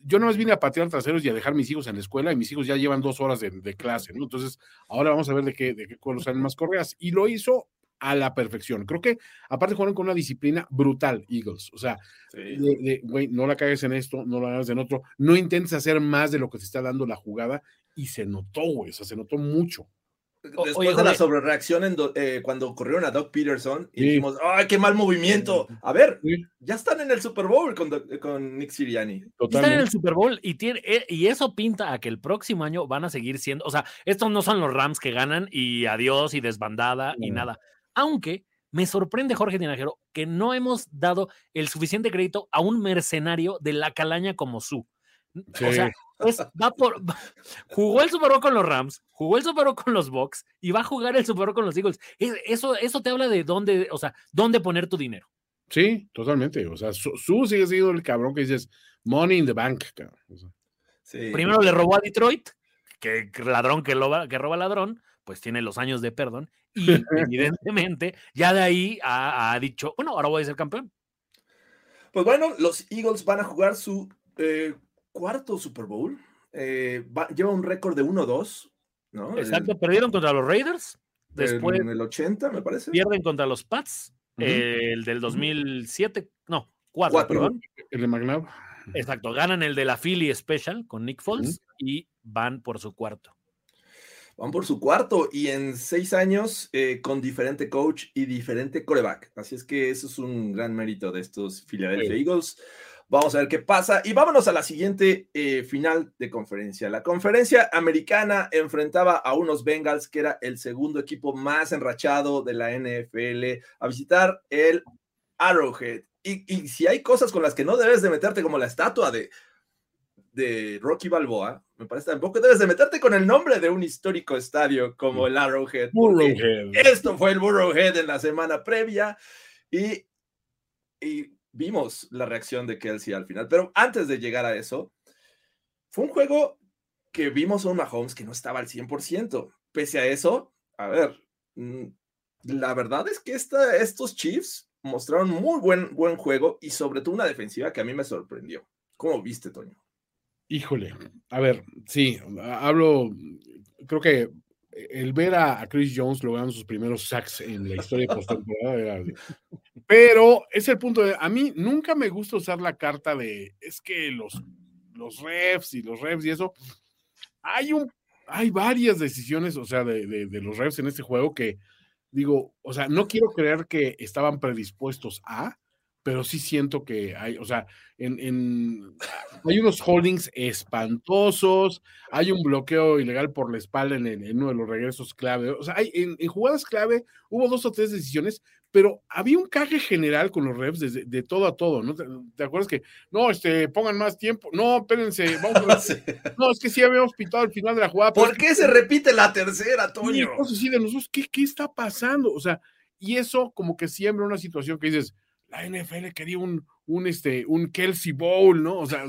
yo nomás vine a patear traseros y a dejar mis hijos en la escuela, y mis hijos ya llevan 2 horas de clase, ¿no? Entonces, ahora vamos a ver de qué cuáles salen más correas. Y lo hizo a la perfección. Creo que aparte jugaron con una disciplina brutal, Eagles. O sea, güey, no la cagues en esto, no la hagas en otro, no intentes hacer más de lo que te está dando la jugada, y se notó, güey, o sea, se notó mucho. Después de la sobrereacción cuando corrieron a Doug Peterson y dijimos, ¡ay, qué mal movimiento! A ver, ya están en el Super Bowl con Nick Sirianni. Están en el Super Bowl y eso pinta a que el próximo año van a seguir siendo, o sea, estos no son los Rams que ganan y adiós y desbandada y nada. Aunque me sorprende, Jorge Tinajero, que no hemos dado el suficiente crédito a un mercenario de la calaña como Su. Sí. O sea, jugó el Super Bowl con los Rams, jugó el Super Bowl con los Bucks y va a jugar el Super Bowl con los Eagles. Eso te habla de dónde, o sea, dónde poner tu dinero. Sí, totalmente. O sea, Su sigue siendo el cabrón que dices money in the bank, cabrón. O sea, sí. Primero le robó a Detroit, que ladrón que roba ladrón, pues tiene los años de perdón, y evidentemente ya de ahí ha dicho, bueno, ahora voy a ser campeón. Pues bueno, los Eagles van a jugar su cuarto Super Bowl, lleva un récord de 1-2, ¿no? Exacto, perdieron contra los Raiders, después en el 80, me parece. Pierden contra los Pats, el del 2007, no, 4, perdón. El de McNabb. Exacto, ganan el de la Philly Special con Nick Foles y van por su cuarto. Van por su cuarto y en 6 años con diferente coach y diferente quarterback. Así es que eso es un gran mérito de estos Philadelphia Eagles. Vamos a ver qué pasa y vámonos a la siguiente final de conferencia. La conferencia americana enfrentaba a unos Bengals que era el segundo equipo más enrachado de la NFL a visitar el Arrowhead. Y si hay cosas con las que no debes de meterte, como la estatua de Rocky Balboa, me parece tampoco debes de meterte con el nombre de un histórico estadio como el Arrowhead. Esto fue el Burrowhead en la semana previa y vimos la reacción de Kelce al final, pero antes de llegar a eso, fue un juego que vimos a un Mahomes que no estaba al 100%. Pese a eso, a ver, la verdad es que estos Chiefs mostraron muy buen juego y sobre todo una defensiva que a mí me sorprendió. ¿Cómo viste, Toño? Híjole, a ver, sí, creo que el ver a Chris Jones logrando sus primeros sacks en la historia postemporada era... Pero es el punto a mí nunca me gusta usar la carta de es que los refs y los refs y eso. Hay varias decisiones, o sea, de los refs en este juego que digo, o sea, no quiero creer que estaban predispuestos a, pero sí siento que hay, o sea, hay unos holdings espantosos, hay un bloqueo ilegal por la espalda en uno de los regresos clave, o sea, en jugadas clave hubo 2 o 3 decisiones, pero había un cague general con los refs de todo a todo, ¿no? ¿Te acuerdas que, no, pongan más tiempo, no, espérense, vamos a ver, no, es que sí habíamos pitado al final de la jugada. ¿Por qué se repite la tercera, Toño? Sí, de nosotros, ¿qué está pasando? O sea, y eso como que siembra una situación que dices, la NFL quería un Kelce Bowl, ¿no? O sea,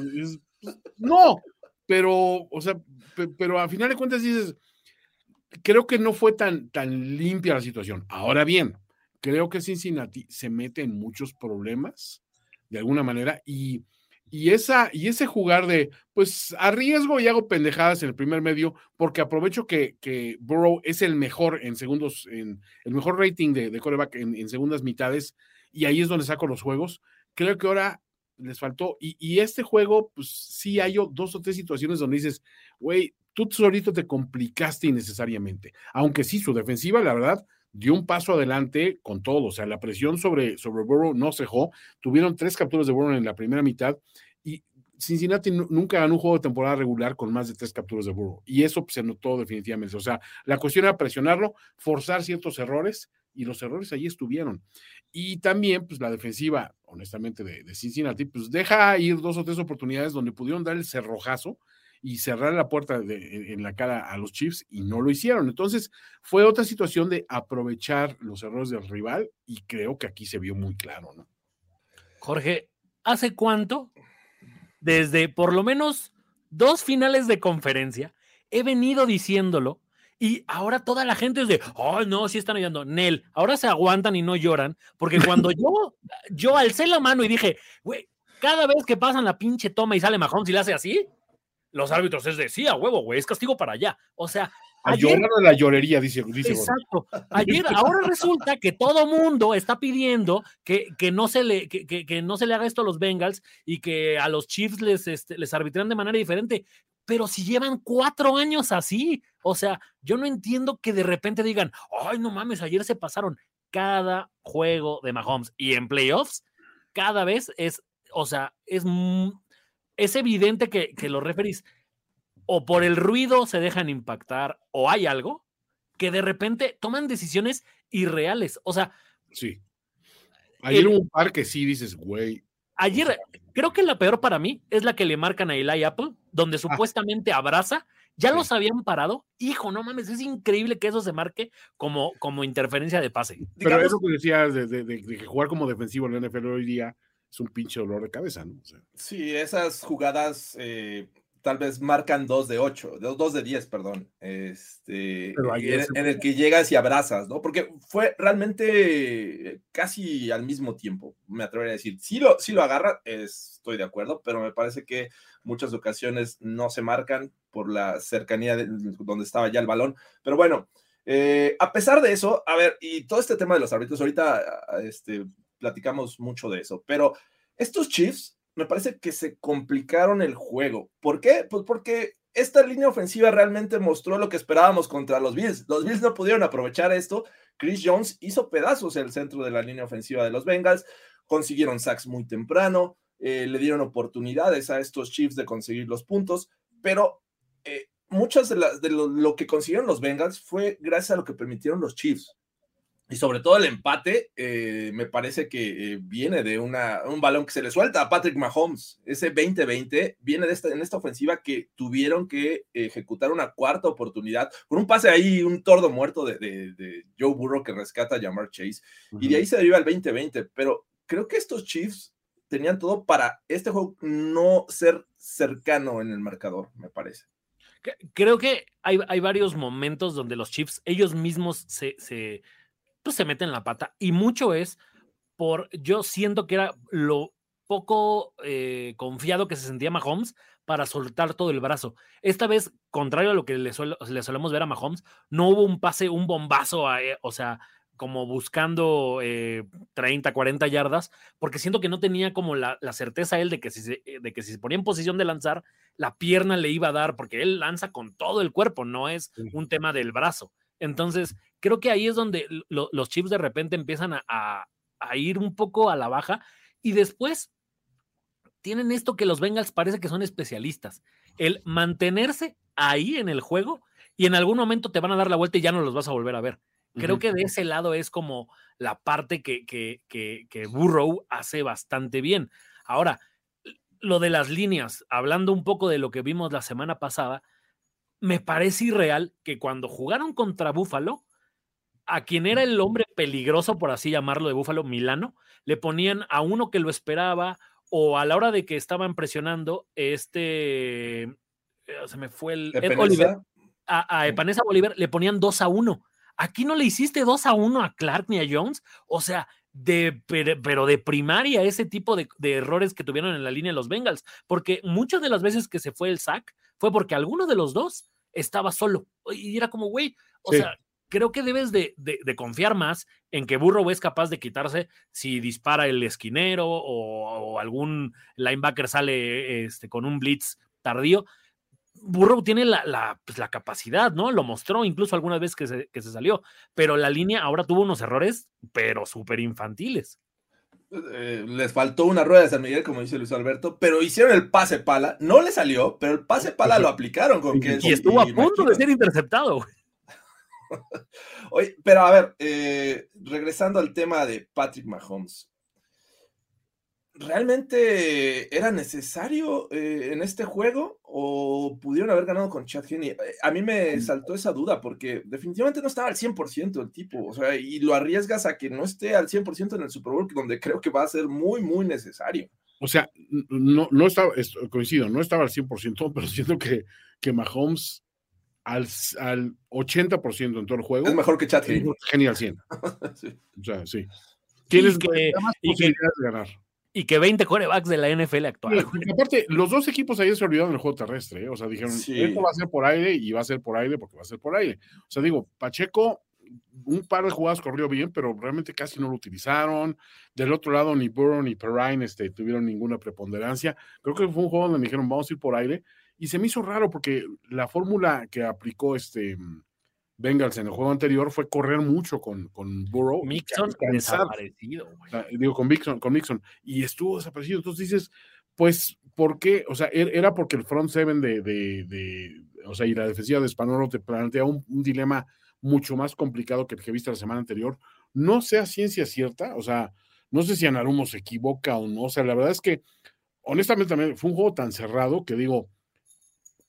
no, pero a final de cuentas dices, creo que no fue tan limpia la situación. Ahora bien, creo que Cincinnati se mete en muchos problemas, de alguna manera, y ese jugar de, pues, arriesgo y hago pendejadas en el primer medio, porque aprovecho que Burrow es el mejor en segundos, en el mejor rating de quarterback en segundas mitades, y ahí es donde saco los juegos. Creo que ahora les faltó, y este juego, pues sí hay 2 o 3 situaciones donde dices, güey, tú solito te complicaste innecesariamente, aunque sí, su defensiva, la verdad, dio un paso adelante con todo, o sea, la presión sobre Burrow no cejó, tuvieron 3 capturas de Burrow en la primera mitad, y Cincinnati nunca ganó un juego de temporada regular con más de 3 capturas de Burrow, y eso se notó definitivamente, o sea, la cuestión era presionarlo, forzar ciertos errores, y los errores allí estuvieron. Y también, pues, la defensiva, honestamente, de Cincinnati, pues, deja ir 2 o 3 oportunidades donde pudieron dar el cerrojazo y cerrar la puerta en la cara a los Chiefs, y no lo hicieron. Entonces, fue otra situación de aprovechar los errores del rival, y creo que aquí se vio muy claro, ¿no? Jorge, ¿hace cuánto? Desde por lo menos 2 finales de conferencia, he venido diciéndolo, y ahora toda la gente es de, oh, no, sí están llorando. Nel, ahora se aguantan y no lloran, porque cuando yo alcé la mano y dije, güey, cada vez que pasan la pinche toma y sale Mahomes y la hace así, los árbitros es de, sí, a huevo, güey, es castigo para allá. O sea, llorar a la llorería, dice. Exacto. Ayer, ahora resulta que todo mundo está pidiendo que no se le haga esto a los Bengals y que a los Chiefs les arbitran de manera diferente. Pero si llevan 4 años así, o sea, yo no entiendo que de repente digan, ay, no mames, ayer se pasaron. Cada juego de Mahomes y en playoffs, cada vez es evidente que los referees o por el ruido se dejan impactar o hay algo que de repente toman decisiones irreales. O sea, sí. Ayer hubo un par que sí dices, güey. Ayer, creo que la peor para mí es la que le marcan a Eli Apple, donde supuestamente abraza. Ya los habían parado. Hijo, no mames, es increíble que eso se marque como interferencia de pase. Pero digamos, eso que decías de jugar como defensivo en la NFL hoy día es un pinche dolor de cabeza, ¿no? O sea, sí, esas jugadas tal vez marcan 2 de 10, perdón. En el que llegas y abrazas, ¿no? Porque fue realmente casi al mismo tiempo, me atrevería a decir. Si lo agarra, estoy de acuerdo, pero me parece que muchas ocasiones no se marcan por la cercanía de donde estaba ya el balón. Pero bueno, a pesar de eso, a ver, y todo este tema de los árbitros, ahorita platicamos mucho de eso, pero estos Chiefs me parece que se complicaron el juego. ¿Por qué? Pues porque esta línea ofensiva realmente mostró lo que esperábamos contra los Bills. Los Bills no pudieron aprovechar esto. Chris Jones hizo pedazos el centro de la línea ofensiva de los Bengals, consiguieron sacks muy temprano, le dieron oportunidades a estos Chiefs de conseguir los puntos, pero muchas de lo que consiguieron los Bengals fue gracias a lo que permitieron los Chiefs. Y sobre todo el empate, me parece que viene de un balón que se le suelta a Patrick Mahomes. Ese 20-20 viene en esta ofensiva que tuvieron que ejecutar una cuarta oportunidad con un pase ahí, un tordo muerto de Joe Burrow que rescata a Ja'Marr Chase. Uh-huh. Y de ahí se deriva el 20-20. Pero creo que estos Chiefs tenían todo para este juego no ser cercano en el marcador, me parece. Creo que hay varios momentos donde los Chiefs, ellos mismos se meten la pata, y mucho es yo siento que era lo poco confiado que se sentía Mahomes para soltar todo el brazo. Esta vez, contrario a lo que le solemos ver a Mahomes, no hubo un pase, un bombazo, o sea, como buscando 30, 40 yardas, porque siento que no tenía como la certeza él de que si se ponía en posición de lanzar, la pierna le iba a dar, porque él lanza con todo el cuerpo, no es un tema del brazo. Entonces, creo que ahí es donde los Chiefs de repente empiezan a ir un poco a la baja, y después tienen esto que los Bengals parece que son especialistas, el mantenerse ahí en el juego, y en algún momento te van a dar la vuelta y ya no los vas a volver a ver. Creo que de ese lado es como la parte que Burrow hace bastante bien. Ahora, lo de las líneas, hablando un poco de lo que vimos la semana pasada, me parece irreal que cuando jugaron contra Buffalo, a quien era el hombre peligroso, por así llamarlo, de Buffalo, Milano, le ponían a uno que lo esperaba, o a la hora de que estaban presionando, se me fue el Ed Oliver, a Epenesa Bolívar, le ponían 2-1. Aquí no le hiciste 2-1 a Clark ni a Jones, o sea, pero de primaria ese tipo de errores que tuvieron en la línea de los Bengals, porque muchas de las veces que se fue el sack fue porque alguno de los dos estaba solo, y era como, güey, o sea, creo que debes de confiar más en que Burrow es capaz de quitarse si dispara el esquinero o algún linebacker sale con un blitz tardío. Burrow tiene la capacidad, ¿no? Lo mostró incluso algunas veces que se salió, pero la línea ahora tuvo unos errores, pero súper infantiles. Les faltó una rueda de San Miguel, como dice Luis Alberto, pero hicieron el pase pala, no le salió, pero el pase pala lo aplicaron con que... Y estuvo a punto de ser interceptado, güey. Oye, pero a ver, regresando al tema de Patrick Mahomes. ¿Realmente era necesario en este juego o pudieron haber ganado con Chad Henne? A mí me saltó esa duda porque definitivamente no estaba al 100% el tipo, o sea, y lo arriesgas a que no esté al 100% en el Super Bowl, donde creo que va a ser muy, muy necesario. O sea, no estaba, coincido, no estaba al 100%, pero siento que Mahomes al 80% en todo el juego es mejor que Chad Henne. Henne al 100%. Sí. O sea, sí. Tienes más posibilidades de ganar. y que 20 quarterbacks de la NFL actual. Sí, aparte, los dos equipos ayer se olvidaron del juego terrestre, ¿eh? O sea, dijeron, sí, esto va a ser por aire y va a ser por aire porque va a ser por aire. O sea, digo, Pacheco, un par de jugadas corrió bien, pero realmente casi no lo utilizaron. Del otro lado, ni Burrow ni Perrine tuvieron ninguna preponderancia. Creo que fue un juego donde me dijeron, vamos a ir por aire. Y se me hizo raro porque la fórmula que aplicó Bengals en el juego anterior fue correr mucho con Burrow. Mixon desaparecido. Digo, con Mixon. Y estuvo desaparecido. Entonces dices, pues, ¿por qué? O sea, era porque el front seven o sea, y la defensiva de Spagnolo te plantea un dilema mucho más complicado que el que viste la semana anterior. No sé a ciencia cierta, o sea, no sé si Anarumo se equivoca o no. O sea, la verdad es que, honestamente, también fue un juego tan cerrado que digo,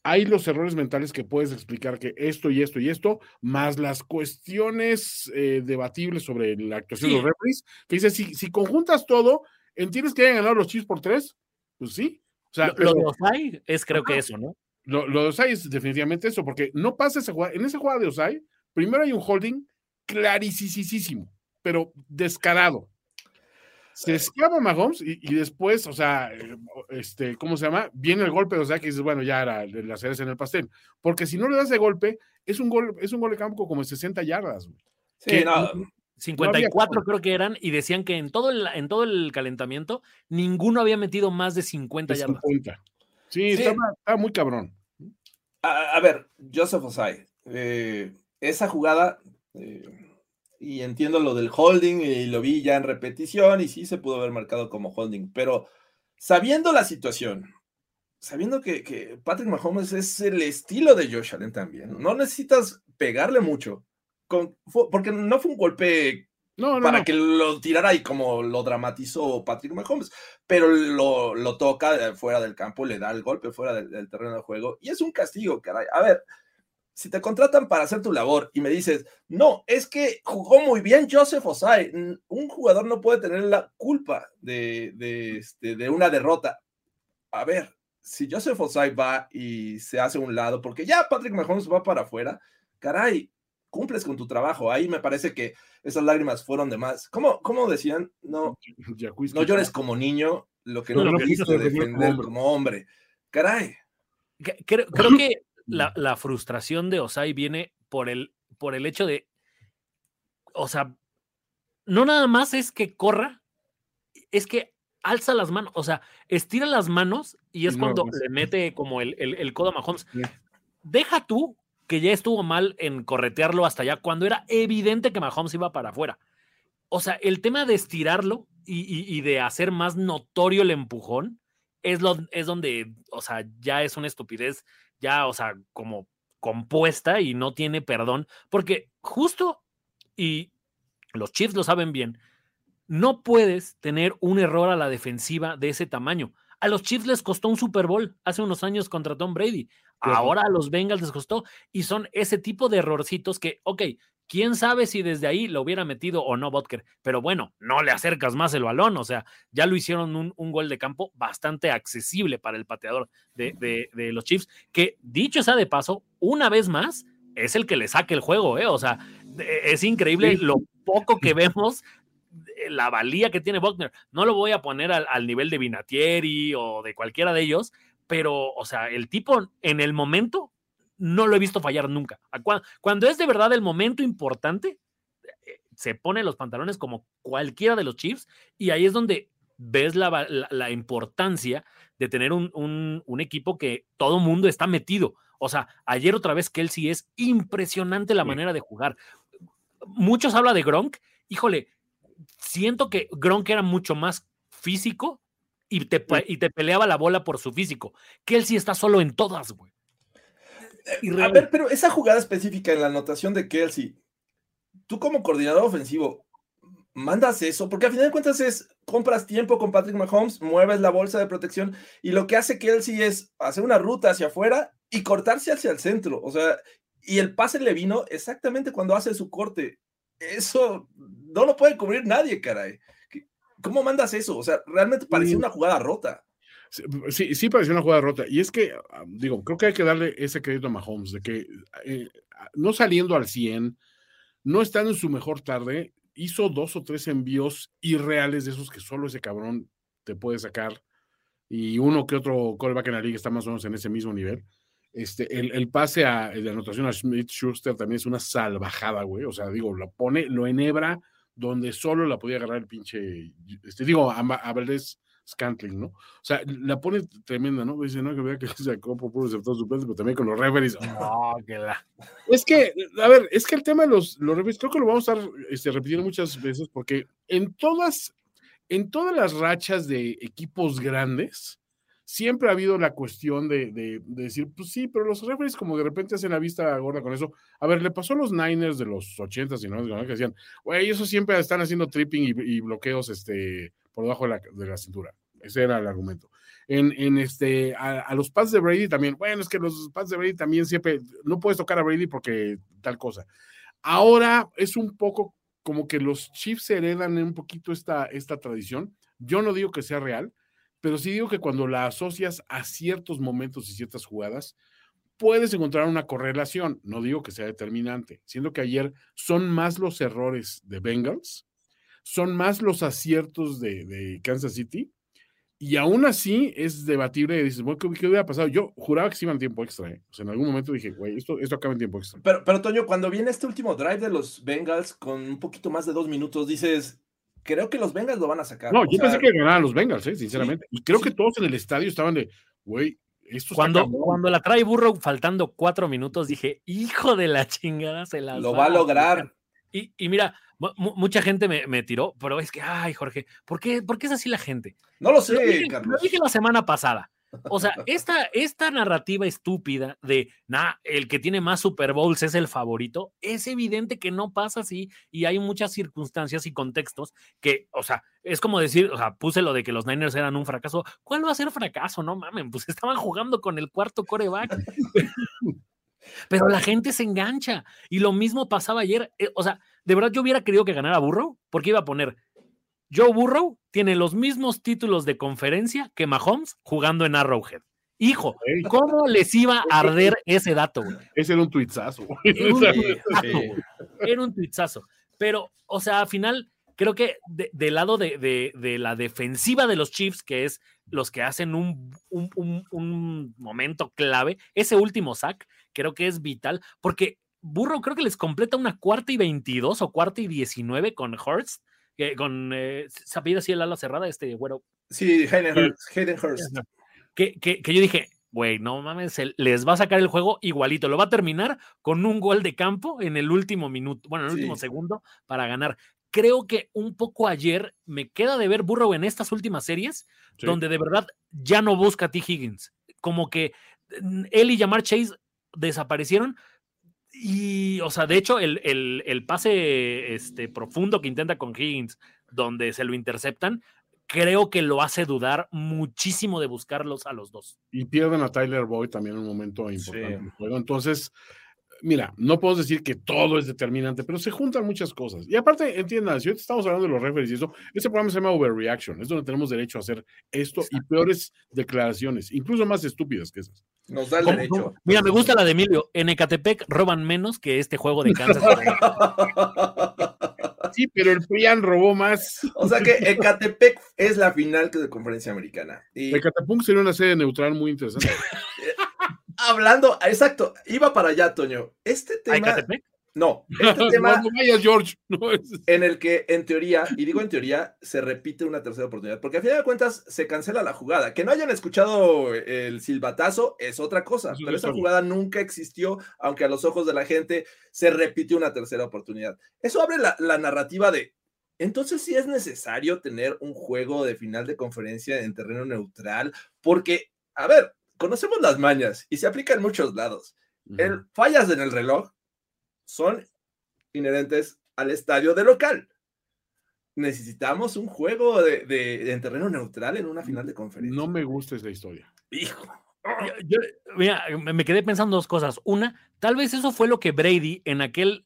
hay los errores mentales que puedes explicar que esto y esto y esto, más las cuestiones debatibles sobre la actuación de los referees, que dices, si conjuntas todo, ¿entiendes que hayan ganado los Chiefs por 3? Pues sí. O sea, lo de Ossai es creo que eso, ¿no? Lo de Ossai es definitivamente eso, porque no pasa esa jugada. En esa jugada de Ossai, primero hay un holding clarísimo, pero descarado. Se escapa Mahomes y después, o sea, ¿cómo se llama? Viene el golpe, o sea, que dices, bueno, ya era la cereza en el pastel. Porque si no le das de golpe, es un gol de campo como de 60 yardas. Sí, que, no, 54 no creo que eran, y decían que en todo el calentamiento, ninguno había metido más de 50 yardas. 50. Sí. Está muy cabrón. A ver, Joseph Ossai, esa jugada... y entiendo lo del holding y lo vi ya en repetición y sí se pudo haber marcado como holding, pero sabiendo la situación, sabiendo que Patrick Mahomes es el estilo de Josh Allen también, no necesitas pegarle mucho, porque no fue un golpe que lo tirara y como lo dramatizó Patrick Mahomes, pero lo toca fuera del campo, le da el golpe fuera del terreno de juego y es un castigo, caray. A ver, si te contratan para hacer tu labor y me dices, no, es que jugó muy bien Joseph Ossai, un jugador no puede tener la culpa de una derrota. A ver, si Joseph Ossai va y se hace a un lado, porque ya Patrick Mahomes va para afuera, caray, cumples con tu trabajo. Ahí me parece que esas lágrimas fueron de más. ¿Cómo decían? No llores como niño, lo que no quisiste defender como hombre. Caray. Creo que la frustración de Ossai viene por el hecho de, o sea, no nada más es que corra, es que alza las manos, o sea, estira las manos y es cuando le mete como el codo a Mahomes. Deja tú que ya estuvo mal en corretearlo hasta allá cuando era evidente que Mahomes iba para afuera. O sea, el tema de estirarlo y de hacer más notorio el empujón es donde, o sea, ya es una estupidez ya, o sea, como compuesta y no tiene perdón, porque justo, y los Chiefs lo saben bien, no puedes tener un error a la defensiva de ese tamaño. A los Chiefs les costó un Super Bowl hace unos años contra Tom Brady, ahora a los Bengals les costó, y son ese tipo de errorcitos que, ok, quién sabe si desde ahí lo hubiera metido o no Butker, pero bueno, no le acercas más el balón, o sea, ya lo hicieron un gol de campo bastante accesible para el pateador de los Chiefs, que dicho sea de paso, una vez más, es el que le saque el juego, o sea, es increíble lo poco que vemos, la valía que tiene Buckner. No lo voy a poner al nivel de Vinatieri o de cualquiera de ellos, pero, o sea, el tipo en el momento no lo he visto fallar nunca. Cuando es de verdad el momento importante, se pone los pantalones como cualquiera de los Chiefs, y ahí es donde ves la importancia de tener un equipo que todo mundo está metido. O sea, ayer otra vez Kelce es impresionante la manera de jugar. Muchos hablan de Gronk. Híjole, siento que Gronk era mucho más físico y te peleaba la bola por su físico. Kelce está solo en todas, güey. A ver, pero esa jugada específica en la anotación de Kelce, tú como coordinador ofensivo, mandas eso, porque al final de cuentas compras tiempo con Patrick Mahomes, mueves la bolsa de protección, y lo que hace Kelce es hacer una ruta hacia afuera y cortarse hacia el centro, o sea, y el pase le vino exactamente cuando hace su corte. Eso no lo puede cubrir nadie, caray. ¿Cómo mandas eso? O sea, realmente parecía una jugada rota. Sí, pareció una jugada rota, y es que, digo, creo que hay que darle ese crédito a Mahomes, de que no saliendo al 100, no estando en su mejor tarde, hizo 2 o 3 envíos irreales de esos que solo ese cabrón te puede sacar, y uno que otro quarterback en la liga está más o menos en ese mismo nivel. El pase de anotación a Smith-Schuster también es una salvajada, güey. O sea, digo, lo pone, lo enhebra donde solo la podía agarrar el pinche, a Valdez Scantling, ¿no? O sea, la pone tremenda, ¿no? Dice, no, que vea que se sacó por puros receptores suplentes, pero también con los referees. Oh, que la... Es que, a ver, es que el tema de los referees, creo que lo vamos a estar repitiendo muchas veces, porque en todas las rachas de equipos grandes, siempre ha habido la cuestión de decir, pues sí, pero los referees como de repente hacen la vista gorda con eso. A ver, le pasó a los Niners de los 80s y 90s, que decían, güey, eso siempre están haciendo tripping y bloqueos por debajo de la cintura. Ese era el argumento. A los pads de Brady también, bueno, es que los pads de Brady también siempre, no puedes tocar a Brady porque tal cosa. Ahora es un poco como que los Chiefs heredan un poquito esta tradición. Yo no digo que sea real, pero sí digo que cuando la asocias a ciertos momentos y ciertas jugadas, puedes encontrar una correlación. No digo que sea determinante, siendo que ayer son más los errores de Bengals, son más los aciertos de Kansas City, y aún así es debatible. Dices, bueno, ¿qué hubiera pasado? Yo juraba que sí iban tiempo extra, O sea, en algún momento dije, güey, esto acaba en tiempo extra. Pero, Toño, cuando viene este último drive de los Bengals con un poquito más de 2 minutos, dices... Creo que los Bengals lo van a sacar. No, yo pensé que ganaban los Bengals, sinceramente. Sí, y creo que todos en el estadio estaban de, güey, esto está cabrón. Cuando la trae Burrow faltando 4 minutos, dije, hijo de la chingada, se la... Lo va a lograr. Y mira, mucha gente me tiró, pero es que, ay, Jorge, ¿por qué es así la gente? No lo sé, Carlos. Lo dije la semana pasada. O sea, esta narrativa estúpida de, el que tiene más Super Bowls es el favorito, es evidente que no pasa así, y hay muchas circunstancias y contextos que, o sea, es como decir, o sea, puse lo de que los Niners eran un fracaso. ¿Cuál va a ser fracaso? No mamen, pues estaban jugando con el cuarto quarterback. Pero la gente se engancha, y lo mismo pasaba ayer. O sea, de verdad yo hubiera querido que ganara Burrow, porque iba a poner... Joe Burrow tiene los mismos títulos de conferencia que Mahomes jugando en Arrowhead. Hijo, ¿cómo les iba a arder ese dato, güey? Ese era un tuitzazo. Era un tuitzazo. Pero, o sea, al final, creo que del lado de la defensiva de los Chiefs, que es los que hacen un momento clave, ese último sack creo que es vital, porque Burrow creo que les completa una 4 y 22 o 4 y 19 con Hurts. Se apellida así el ala cerrada, güero. Sí, Hayden Hurst. Que yo dije, güey, no mames, les va a sacar el juego igualito. Lo va a terminar con un gol de campo en el último minuto, bueno, en el último segundo para ganar. Creo que un poco ayer me queda de ver Burrow en estas últimas series, donde de verdad ya no busca a T. Higgins. Como que él y Jamar Chase desaparecieron. Y, o sea, de hecho, el pase profundo que intenta con Higgins, donde se lo interceptan, creo que lo hace dudar muchísimo de buscarlos a los dos. Y pierden a Tyler Boyd también en un momento importante del juego. Entonces, mira, no podemos decir que todo es determinante, pero se juntan muchas cosas. Y aparte, entiendan, si hoy estamos hablando de los referees y eso, este programa se llama Overreaction, es donde tenemos derecho a hacer esto. Exacto. Y peores declaraciones, incluso más estúpidas que esas. Nos da el derecho. ¿Cómo? Mira, me gusta la de Emilio. En Ecatepec roban menos que este juego de Kansas. Sí, pero el Prian robó más. O sea que Ecatepec es la final de Conferencia Americana. Y... Ecatepec sería una sede neutral muy interesante. Hablando, exacto, iba para allá, Toño. Este tema... No, este tema... No vayas, George. No es... En el que, en teoría, y digo en teoría, se repite una tercera oportunidad, porque al final de cuentas se cancela la jugada. Que no hayan escuchado el silbatazo es otra cosa, pero esa jugada nunca existió, aunque a los ojos de la gente se repitió una tercera oportunidad. Eso abre la narrativa de... Entonces, ¿sí es necesario tener un juego de final de conferencia en terreno neutral? Porque, a ver... Conocemos las mañas y se aplica en muchos lados. Uh-huh. Fallas en el reloj son inherentes al estadio de local. Necesitamos un juego en terreno neutral en una final de conferencia. No me gusta esa historia. Hijo. Mira, me quedé pensando dos cosas. Una, tal vez eso fue lo que Brady en aquel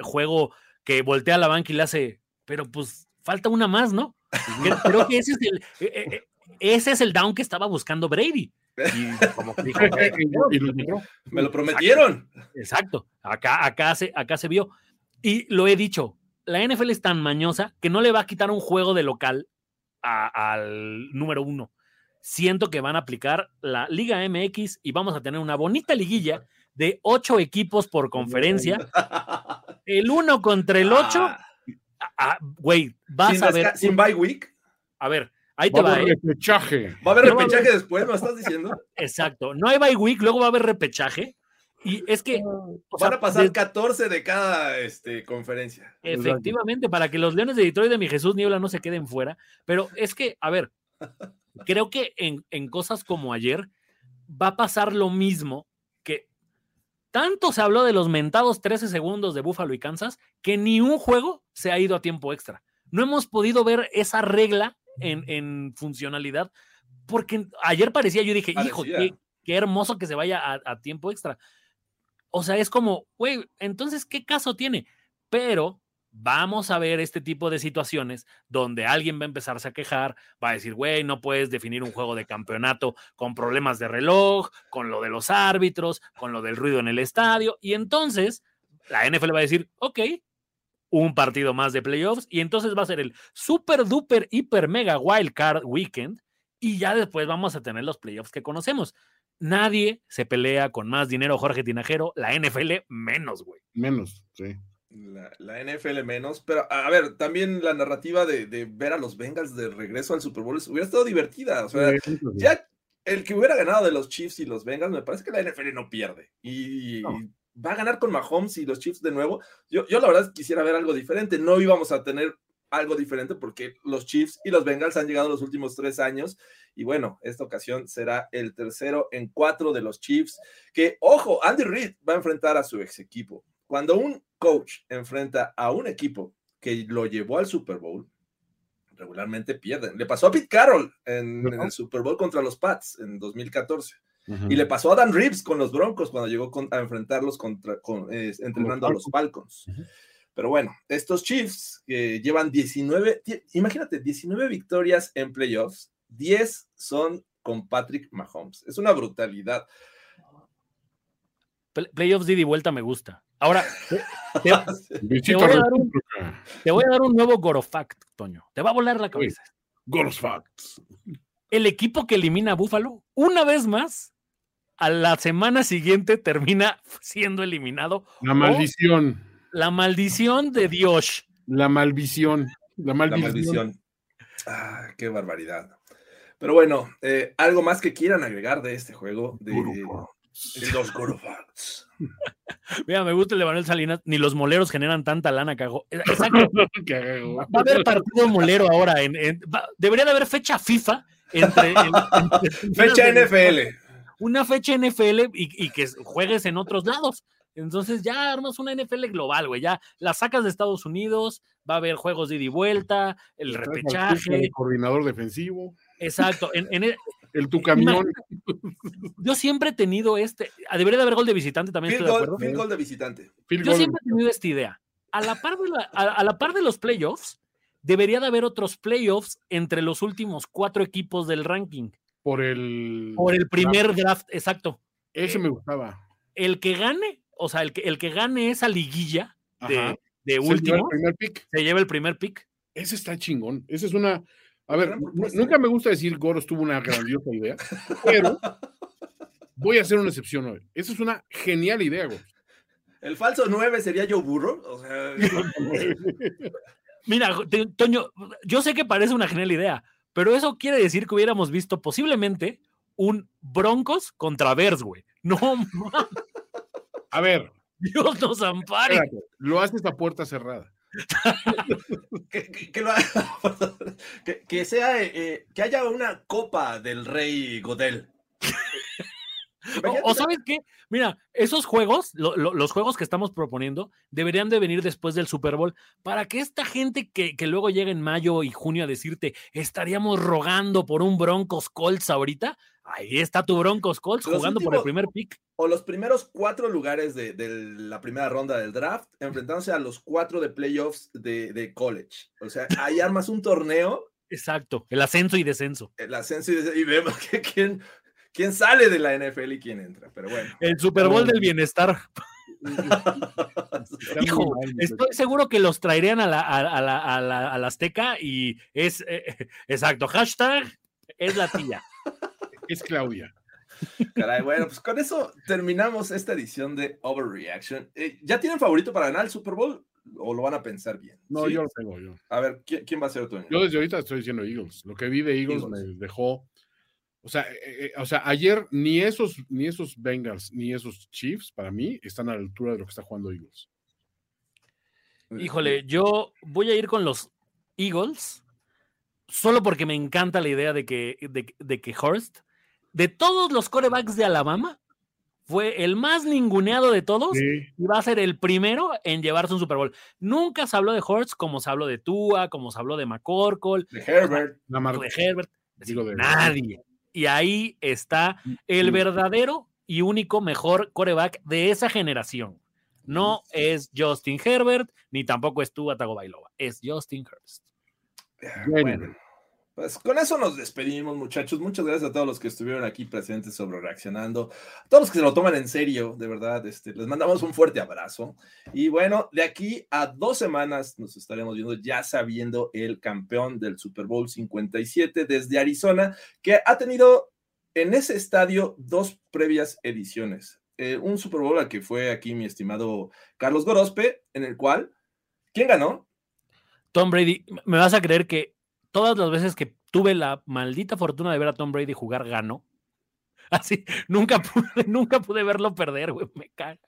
juego que voltea a la banca y le hace, pero pues falta una más, ¿no? Creo que ese es el... Ese es el down que estaba buscando Brady. Y como dijo, me lo prometieron. Exacto. Acá se vio. Y lo he dicho, la NFL es tan mañosa que no le va a quitar un juego de local al número uno. Siento que van a aplicar la Liga MX y vamos a tener una bonita liguilla de 8 equipos por conferencia. El 1 contra el 8. Güey, vas a ver. ¿Sin bye week? A ver, ahí te va. Repechaje. ¿Va a haber repechaje después? ¿Me estás diciendo? Exacto. No hay bye week, luego va a haber repechaje. Y es que van a pasar 14 de cada conferencia. Efectivamente, para que los Leones de Detroit de mi Jesús Niebla no se queden fuera. Pero es que, a ver, creo que en cosas como ayer va a pasar lo mismo que tanto se habló de los mentados 13 segundos de Buffalo y Kansas que ni un juego se ha ido a tiempo extra. No hemos podido ver esa regla en funcionalidad porque ayer parecía, yo dije, hijo, qué hermoso que se vaya a tiempo extra. O sea, es como, güey, entonces, ¿qué caso tiene? Pero vamos a ver este tipo de situaciones donde alguien va a empezarse a quejar, va a decir, güey, no puedes definir un juego de campeonato con problemas de reloj, con lo de los árbitros, con lo del ruido en el estadio. Y entonces la NFL va a decir, ok, un partido más de playoffs. Y entonces va a ser el super duper hiper mega wild card weekend. Y ya después vamos a tener los playoffs que conocemos. Nadie se pelea con más dinero, Jorge Tinajero. La NFL menos, güey. Menos, sí. La NFL menos, pero a ver, también la narrativa de ver a los Bengals de regreso al Super Bowl hubiera estado divertida, o sea, sí, ya el que hubiera ganado de los Chiefs y los Bengals, me parece que la NFL no pierde, y va a ganar con Mahomes y los Chiefs de nuevo. Yo la verdad quisiera ver algo diferente, no íbamos a tener algo diferente porque los Chiefs y los Bengals han llegado los últimos 3 años, y bueno, esta ocasión será el tercero en 4 de los Chiefs, que ojo, Andy Reid va a enfrentar a su ex equipo. Cuando un coach enfrenta a un equipo que lo llevó al Super Bowl, regularmente pierden. Le pasó a Pete Carroll en el Super Bowl contra los Pats en 2014. Uh-huh. Y le pasó a Dan Reeves con los Broncos cuando llegó a enfrentarlos entrenando a los Falcons. Uh-huh. Pero bueno, estos Chiefs llevan 19 victorias en playoffs. 10 son con Patrick Mahomes. Es una brutalidad. Playoffs de ida y vuelta me gusta. Ahora, te voy a dar un nuevo Gorofact, Toño. Te va a volar la cabeza. Gorofact. El equipo que elimina a Buffalo, una vez más, a la semana siguiente termina siendo eliminado. La maldición. La maldición de Dios. La maldición. Ah, qué barbaridad. Pero bueno, algo más que quieran agregar de este juego. Los Gorofacts. Mira, me gusta el de Manuel Salinas. Ni los moleros generan tanta lana, cagó. Exacto. Va a haber partido molero ahora. Debería de haber fecha FIFA entre fecha NFL. Una fecha NFL y que juegues en otros lados. Entonces ya armas una NFL global, güey. Ya la sacas de Estados Unidos, va a haber juegos de ida y vuelta, el repechaje. El coordinador defensivo. Exacto. El tu camión. Yo siempre he tenido debería de haber gol de visitante también. Estoy de acuerdo. Field goal de visitante. Yo siempre he tenido esta idea. A la par de los playoffs, debería de haber otros playoffs entre los últimos 4 equipos del ranking. Por el primer draft, exacto. Ese me gustaba. El que gane, o sea, el que gane esa liguilla de último, se lleva el primer pick. Ese está chingón. Esa es una... A ver, nunca me gusta decir Goros tuvo una grandiosa idea, pero voy a hacer una excepción hoy. Esa es una genial idea, Goros. ¿El falso 9 sería Joe Burrow? O sea... Mira, Toño, yo sé que parece una genial idea, pero eso quiere decir que hubiéramos visto posiblemente un Broncos contra Bears, güey. No, man. A ver. Dios nos ampare. Espérate, lo haces a puerta cerrada. que haya una copa del Rey Godel. O sabes qué, mira, esos juegos, los juegos que estamos proponiendo deberían de venir después del Super Bowl para que esta gente que luego llega en mayo y junio a decirte estaríamos rogando por un Broncos Colts ahorita, ahí está tu Broncos Colts jugando por el primer pick. O los primeros 4 lugares de la primera ronda del draft enfrentándose a los 4 de playoffs de college. O sea, ahí armas un torneo. Exacto, el ascenso y descenso. Y vemos que quién sale de la NFL y quién entra, pero bueno. El Super Bowl del bienestar. Hijo, estoy seguro que los traerían a la Azteca y es exacto, hashtag es la tía. Es Claudia. Caray, bueno, pues con eso terminamos esta edición de Overreaction. ¿Ya tienen favorito para ganar el Super Bowl? ¿O lo van a pensar bien? No, ¿sí? Yo lo tengo yo. A ver, ¿quién va a ser Toño? Yo desde ahorita estoy diciendo Eagles. Lo que vi de Eagles. Me dejó... O sea, ayer ni esos Bengals ni esos Chiefs, para mí, están a la altura de lo que está jugando Eagles. Híjole, yo voy a ir con los Eagles solo porque me encanta la idea de que Hurst, de todos los quarterbacks de Alabama, fue el más ninguneado de todos, sí, y va a ser el primero en llevarse un Super Bowl. Nunca se habló de Hurts como se habló de Tua, como se habló de McCorkle, de Herbert, de nadie. Y ahí está el verdadero y único mejor quarterback de esa generación. No es Justin Herbert, ni tampoco es Tua Tagovailoa. Es Justin Hurst. Bueno, pues con eso nos despedimos, muchachos. Muchas gracias a todos los que estuvieron aquí presentes sobre reaccionando. A todos los que se lo toman en serio, de verdad, les mandamos un fuerte abrazo. Y bueno, de aquí a 2 semanas nos estaremos viendo ya sabiendo el campeón del Super Bowl 57 desde Arizona, que ha tenido en ese estadio 2 previas ediciones. Un Super Bowl al que fue aquí mi estimado Carlos Gorospe, en el cual, ¿quién ganó? Tom Brady. ¿Me vas a creer que todas las veces que tuve la maldita fortuna de ver a Tom Brady jugar, ganó? Así, nunca pude verlo perder, güey, me cago.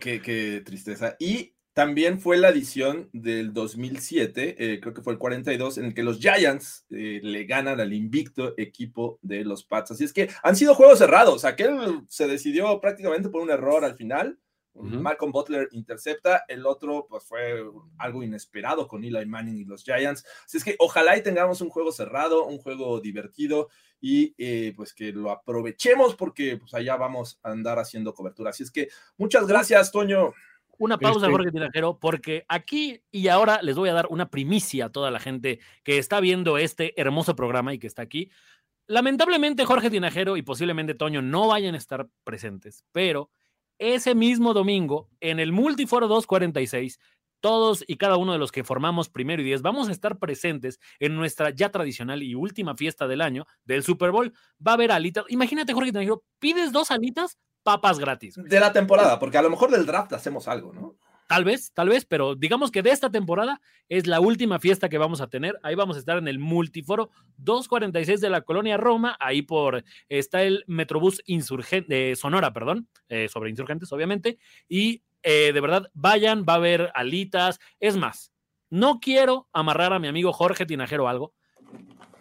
Qué tristeza. Y también fue la edición del 2007, creo que fue el 42, en el que los Giants le ganan al invicto equipo de los Pats. Así es que han sido juegos cerrados. Aquel se decidió prácticamente por un error al final. Malcolm Butler intercepta, el otro pues fue algo inesperado con Eli Manning y los Giants, así es que ojalá y tengamos un juego cerrado, un juego divertido y pues que lo aprovechemos porque pues allá vamos a andar haciendo cobertura, así es que muchas gracias Toño. Una pausa, Jorge Tinajero, porque aquí y ahora les voy a dar una primicia a toda la gente que está viendo este hermoso programa y que está aquí. Lamentablemente Jorge Tinajero y posiblemente Toño no vayan a estar presentes, pero ese mismo domingo, en el Multiforo 246, todos y cada uno de los que formamos Primero y 10 vamos a estar presentes en nuestra ya tradicional y última fiesta del año del Super Bowl. Va a haber alitas. Imagínate, Jorge, te digo, pides 2 alitas, papas gratis. De la temporada, porque a lo mejor del draft hacemos algo, ¿no? Tal vez, pero digamos que de esta temporada es la última fiesta que vamos a tener. Ahí vamos a estar en el Multiforo 246 de la Colonia Roma. Ahí está el Metrobús Sonora, perdón, sobre Insurgentes, obviamente. Y de verdad, vayan, va a haber alitas. Es más, no quiero amarrar a mi amigo Jorge Tinajero algo,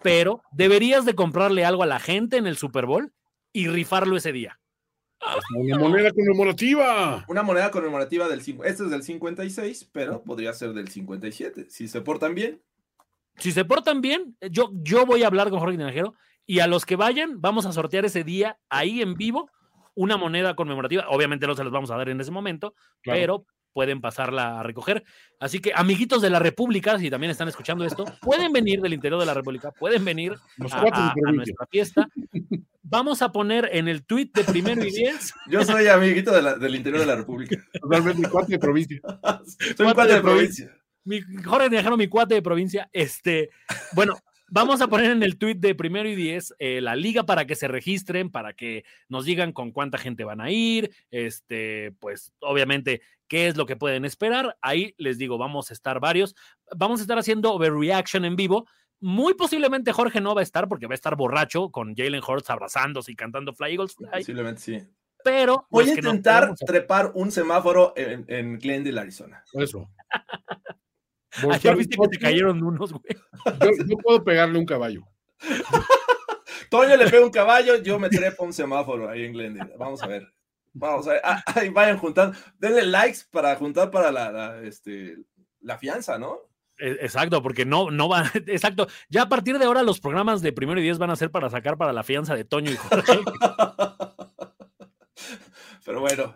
pero deberías de comprarle algo a la gente en el Super Bowl y rifarlo ese día. Una moneda conmemorativa. Una moneda conmemorativa del 5. Este es del 56, pero podría ser del 57. Si se portan bien. Si se portan bien, yo voy a hablar con Jorge Tinajero y a los que vayan vamos a sortear ese día ahí en vivo una moneda conmemorativa. Obviamente no se las vamos a dar en ese momento, claro, pero pueden pasarla a recoger. Así que, amiguitos de la República, si también están escuchando esto, pueden venir del interior de la República, pueden venir a nuestra fiesta. Vamos a poner en el tweet de Primero y 10. Yo soy amiguito del interior de la República. Totalmente mi cuate de provincia. Soy un cuate de provincia. Jorge Tinajero, mi cuate de provincia. Bueno, vamos a poner en el tweet de Primero y 10 la liga para que se registren, para que nos digan con cuánta gente van a ir, pues obviamente qué es lo que pueden esperar. Ahí les digo, vamos a estar varios, vamos a estar haciendo Overreaction en vivo. Muy posiblemente Jorge no va a estar porque va a estar borracho con Jalen Hurts abrazándose y cantando Fly Eagles Fly. Posiblemente sí. Pero voy a intentar trepar un semáforo en Glendale, Arizona. Eso. Ayer viste que te cayeron unos, güey. Yo puedo pegarle un caballo. Toño le pega un caballo, yo me trepo un semáforo ahí en Glendale. Vamos a ver. Ahí vayan juntando. Denle likes para juntar para la fianza, ¿no? Exacto, porque no van. Exacto. Ya a partir de ahora los programas de Primero y 10 van a ser para sacar para la fianza de Toño y Jorge. Pero bueno,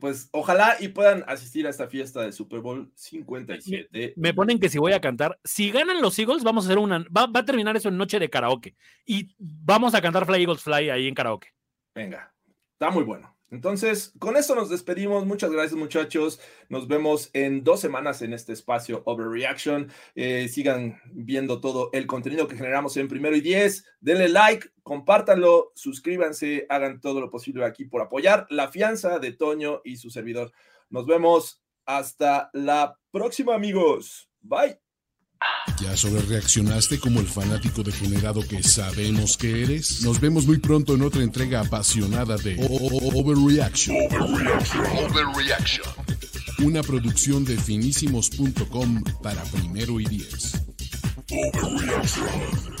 pues ojalá y puedan asistir a esta fiesta del Super Bowl 57. Me ponen que si voy a cantar, si ganan los Eagles, vamos a hacer va a terminar eso en noche de karaoke y vamos a cantar Fly Eagles Fly ahí en karaoke. Venga, está muy bueno. Entonces, con esto nos despedimos. Muchas gracias, muchachos. Nos vemos en 2 semanas en este espacio Overreaction. Sigan viendo todo el contenido que generamos en Primero y 10. Denle like, compártanlo, suscríbanse, hagan todo lo posible aquí por apoyar la fianza de Toño y su servidor. Nos vemos hasta la próxima, amigos. Bye. ¿Ya sobrereaccionaste como el fanático degenerado que sabemos que eres? Nos vemos muy pronto en otra entrega apasionada de Overreaction. Overreaction. Una producción de finísimos.com para Primero y 10. Overreaction.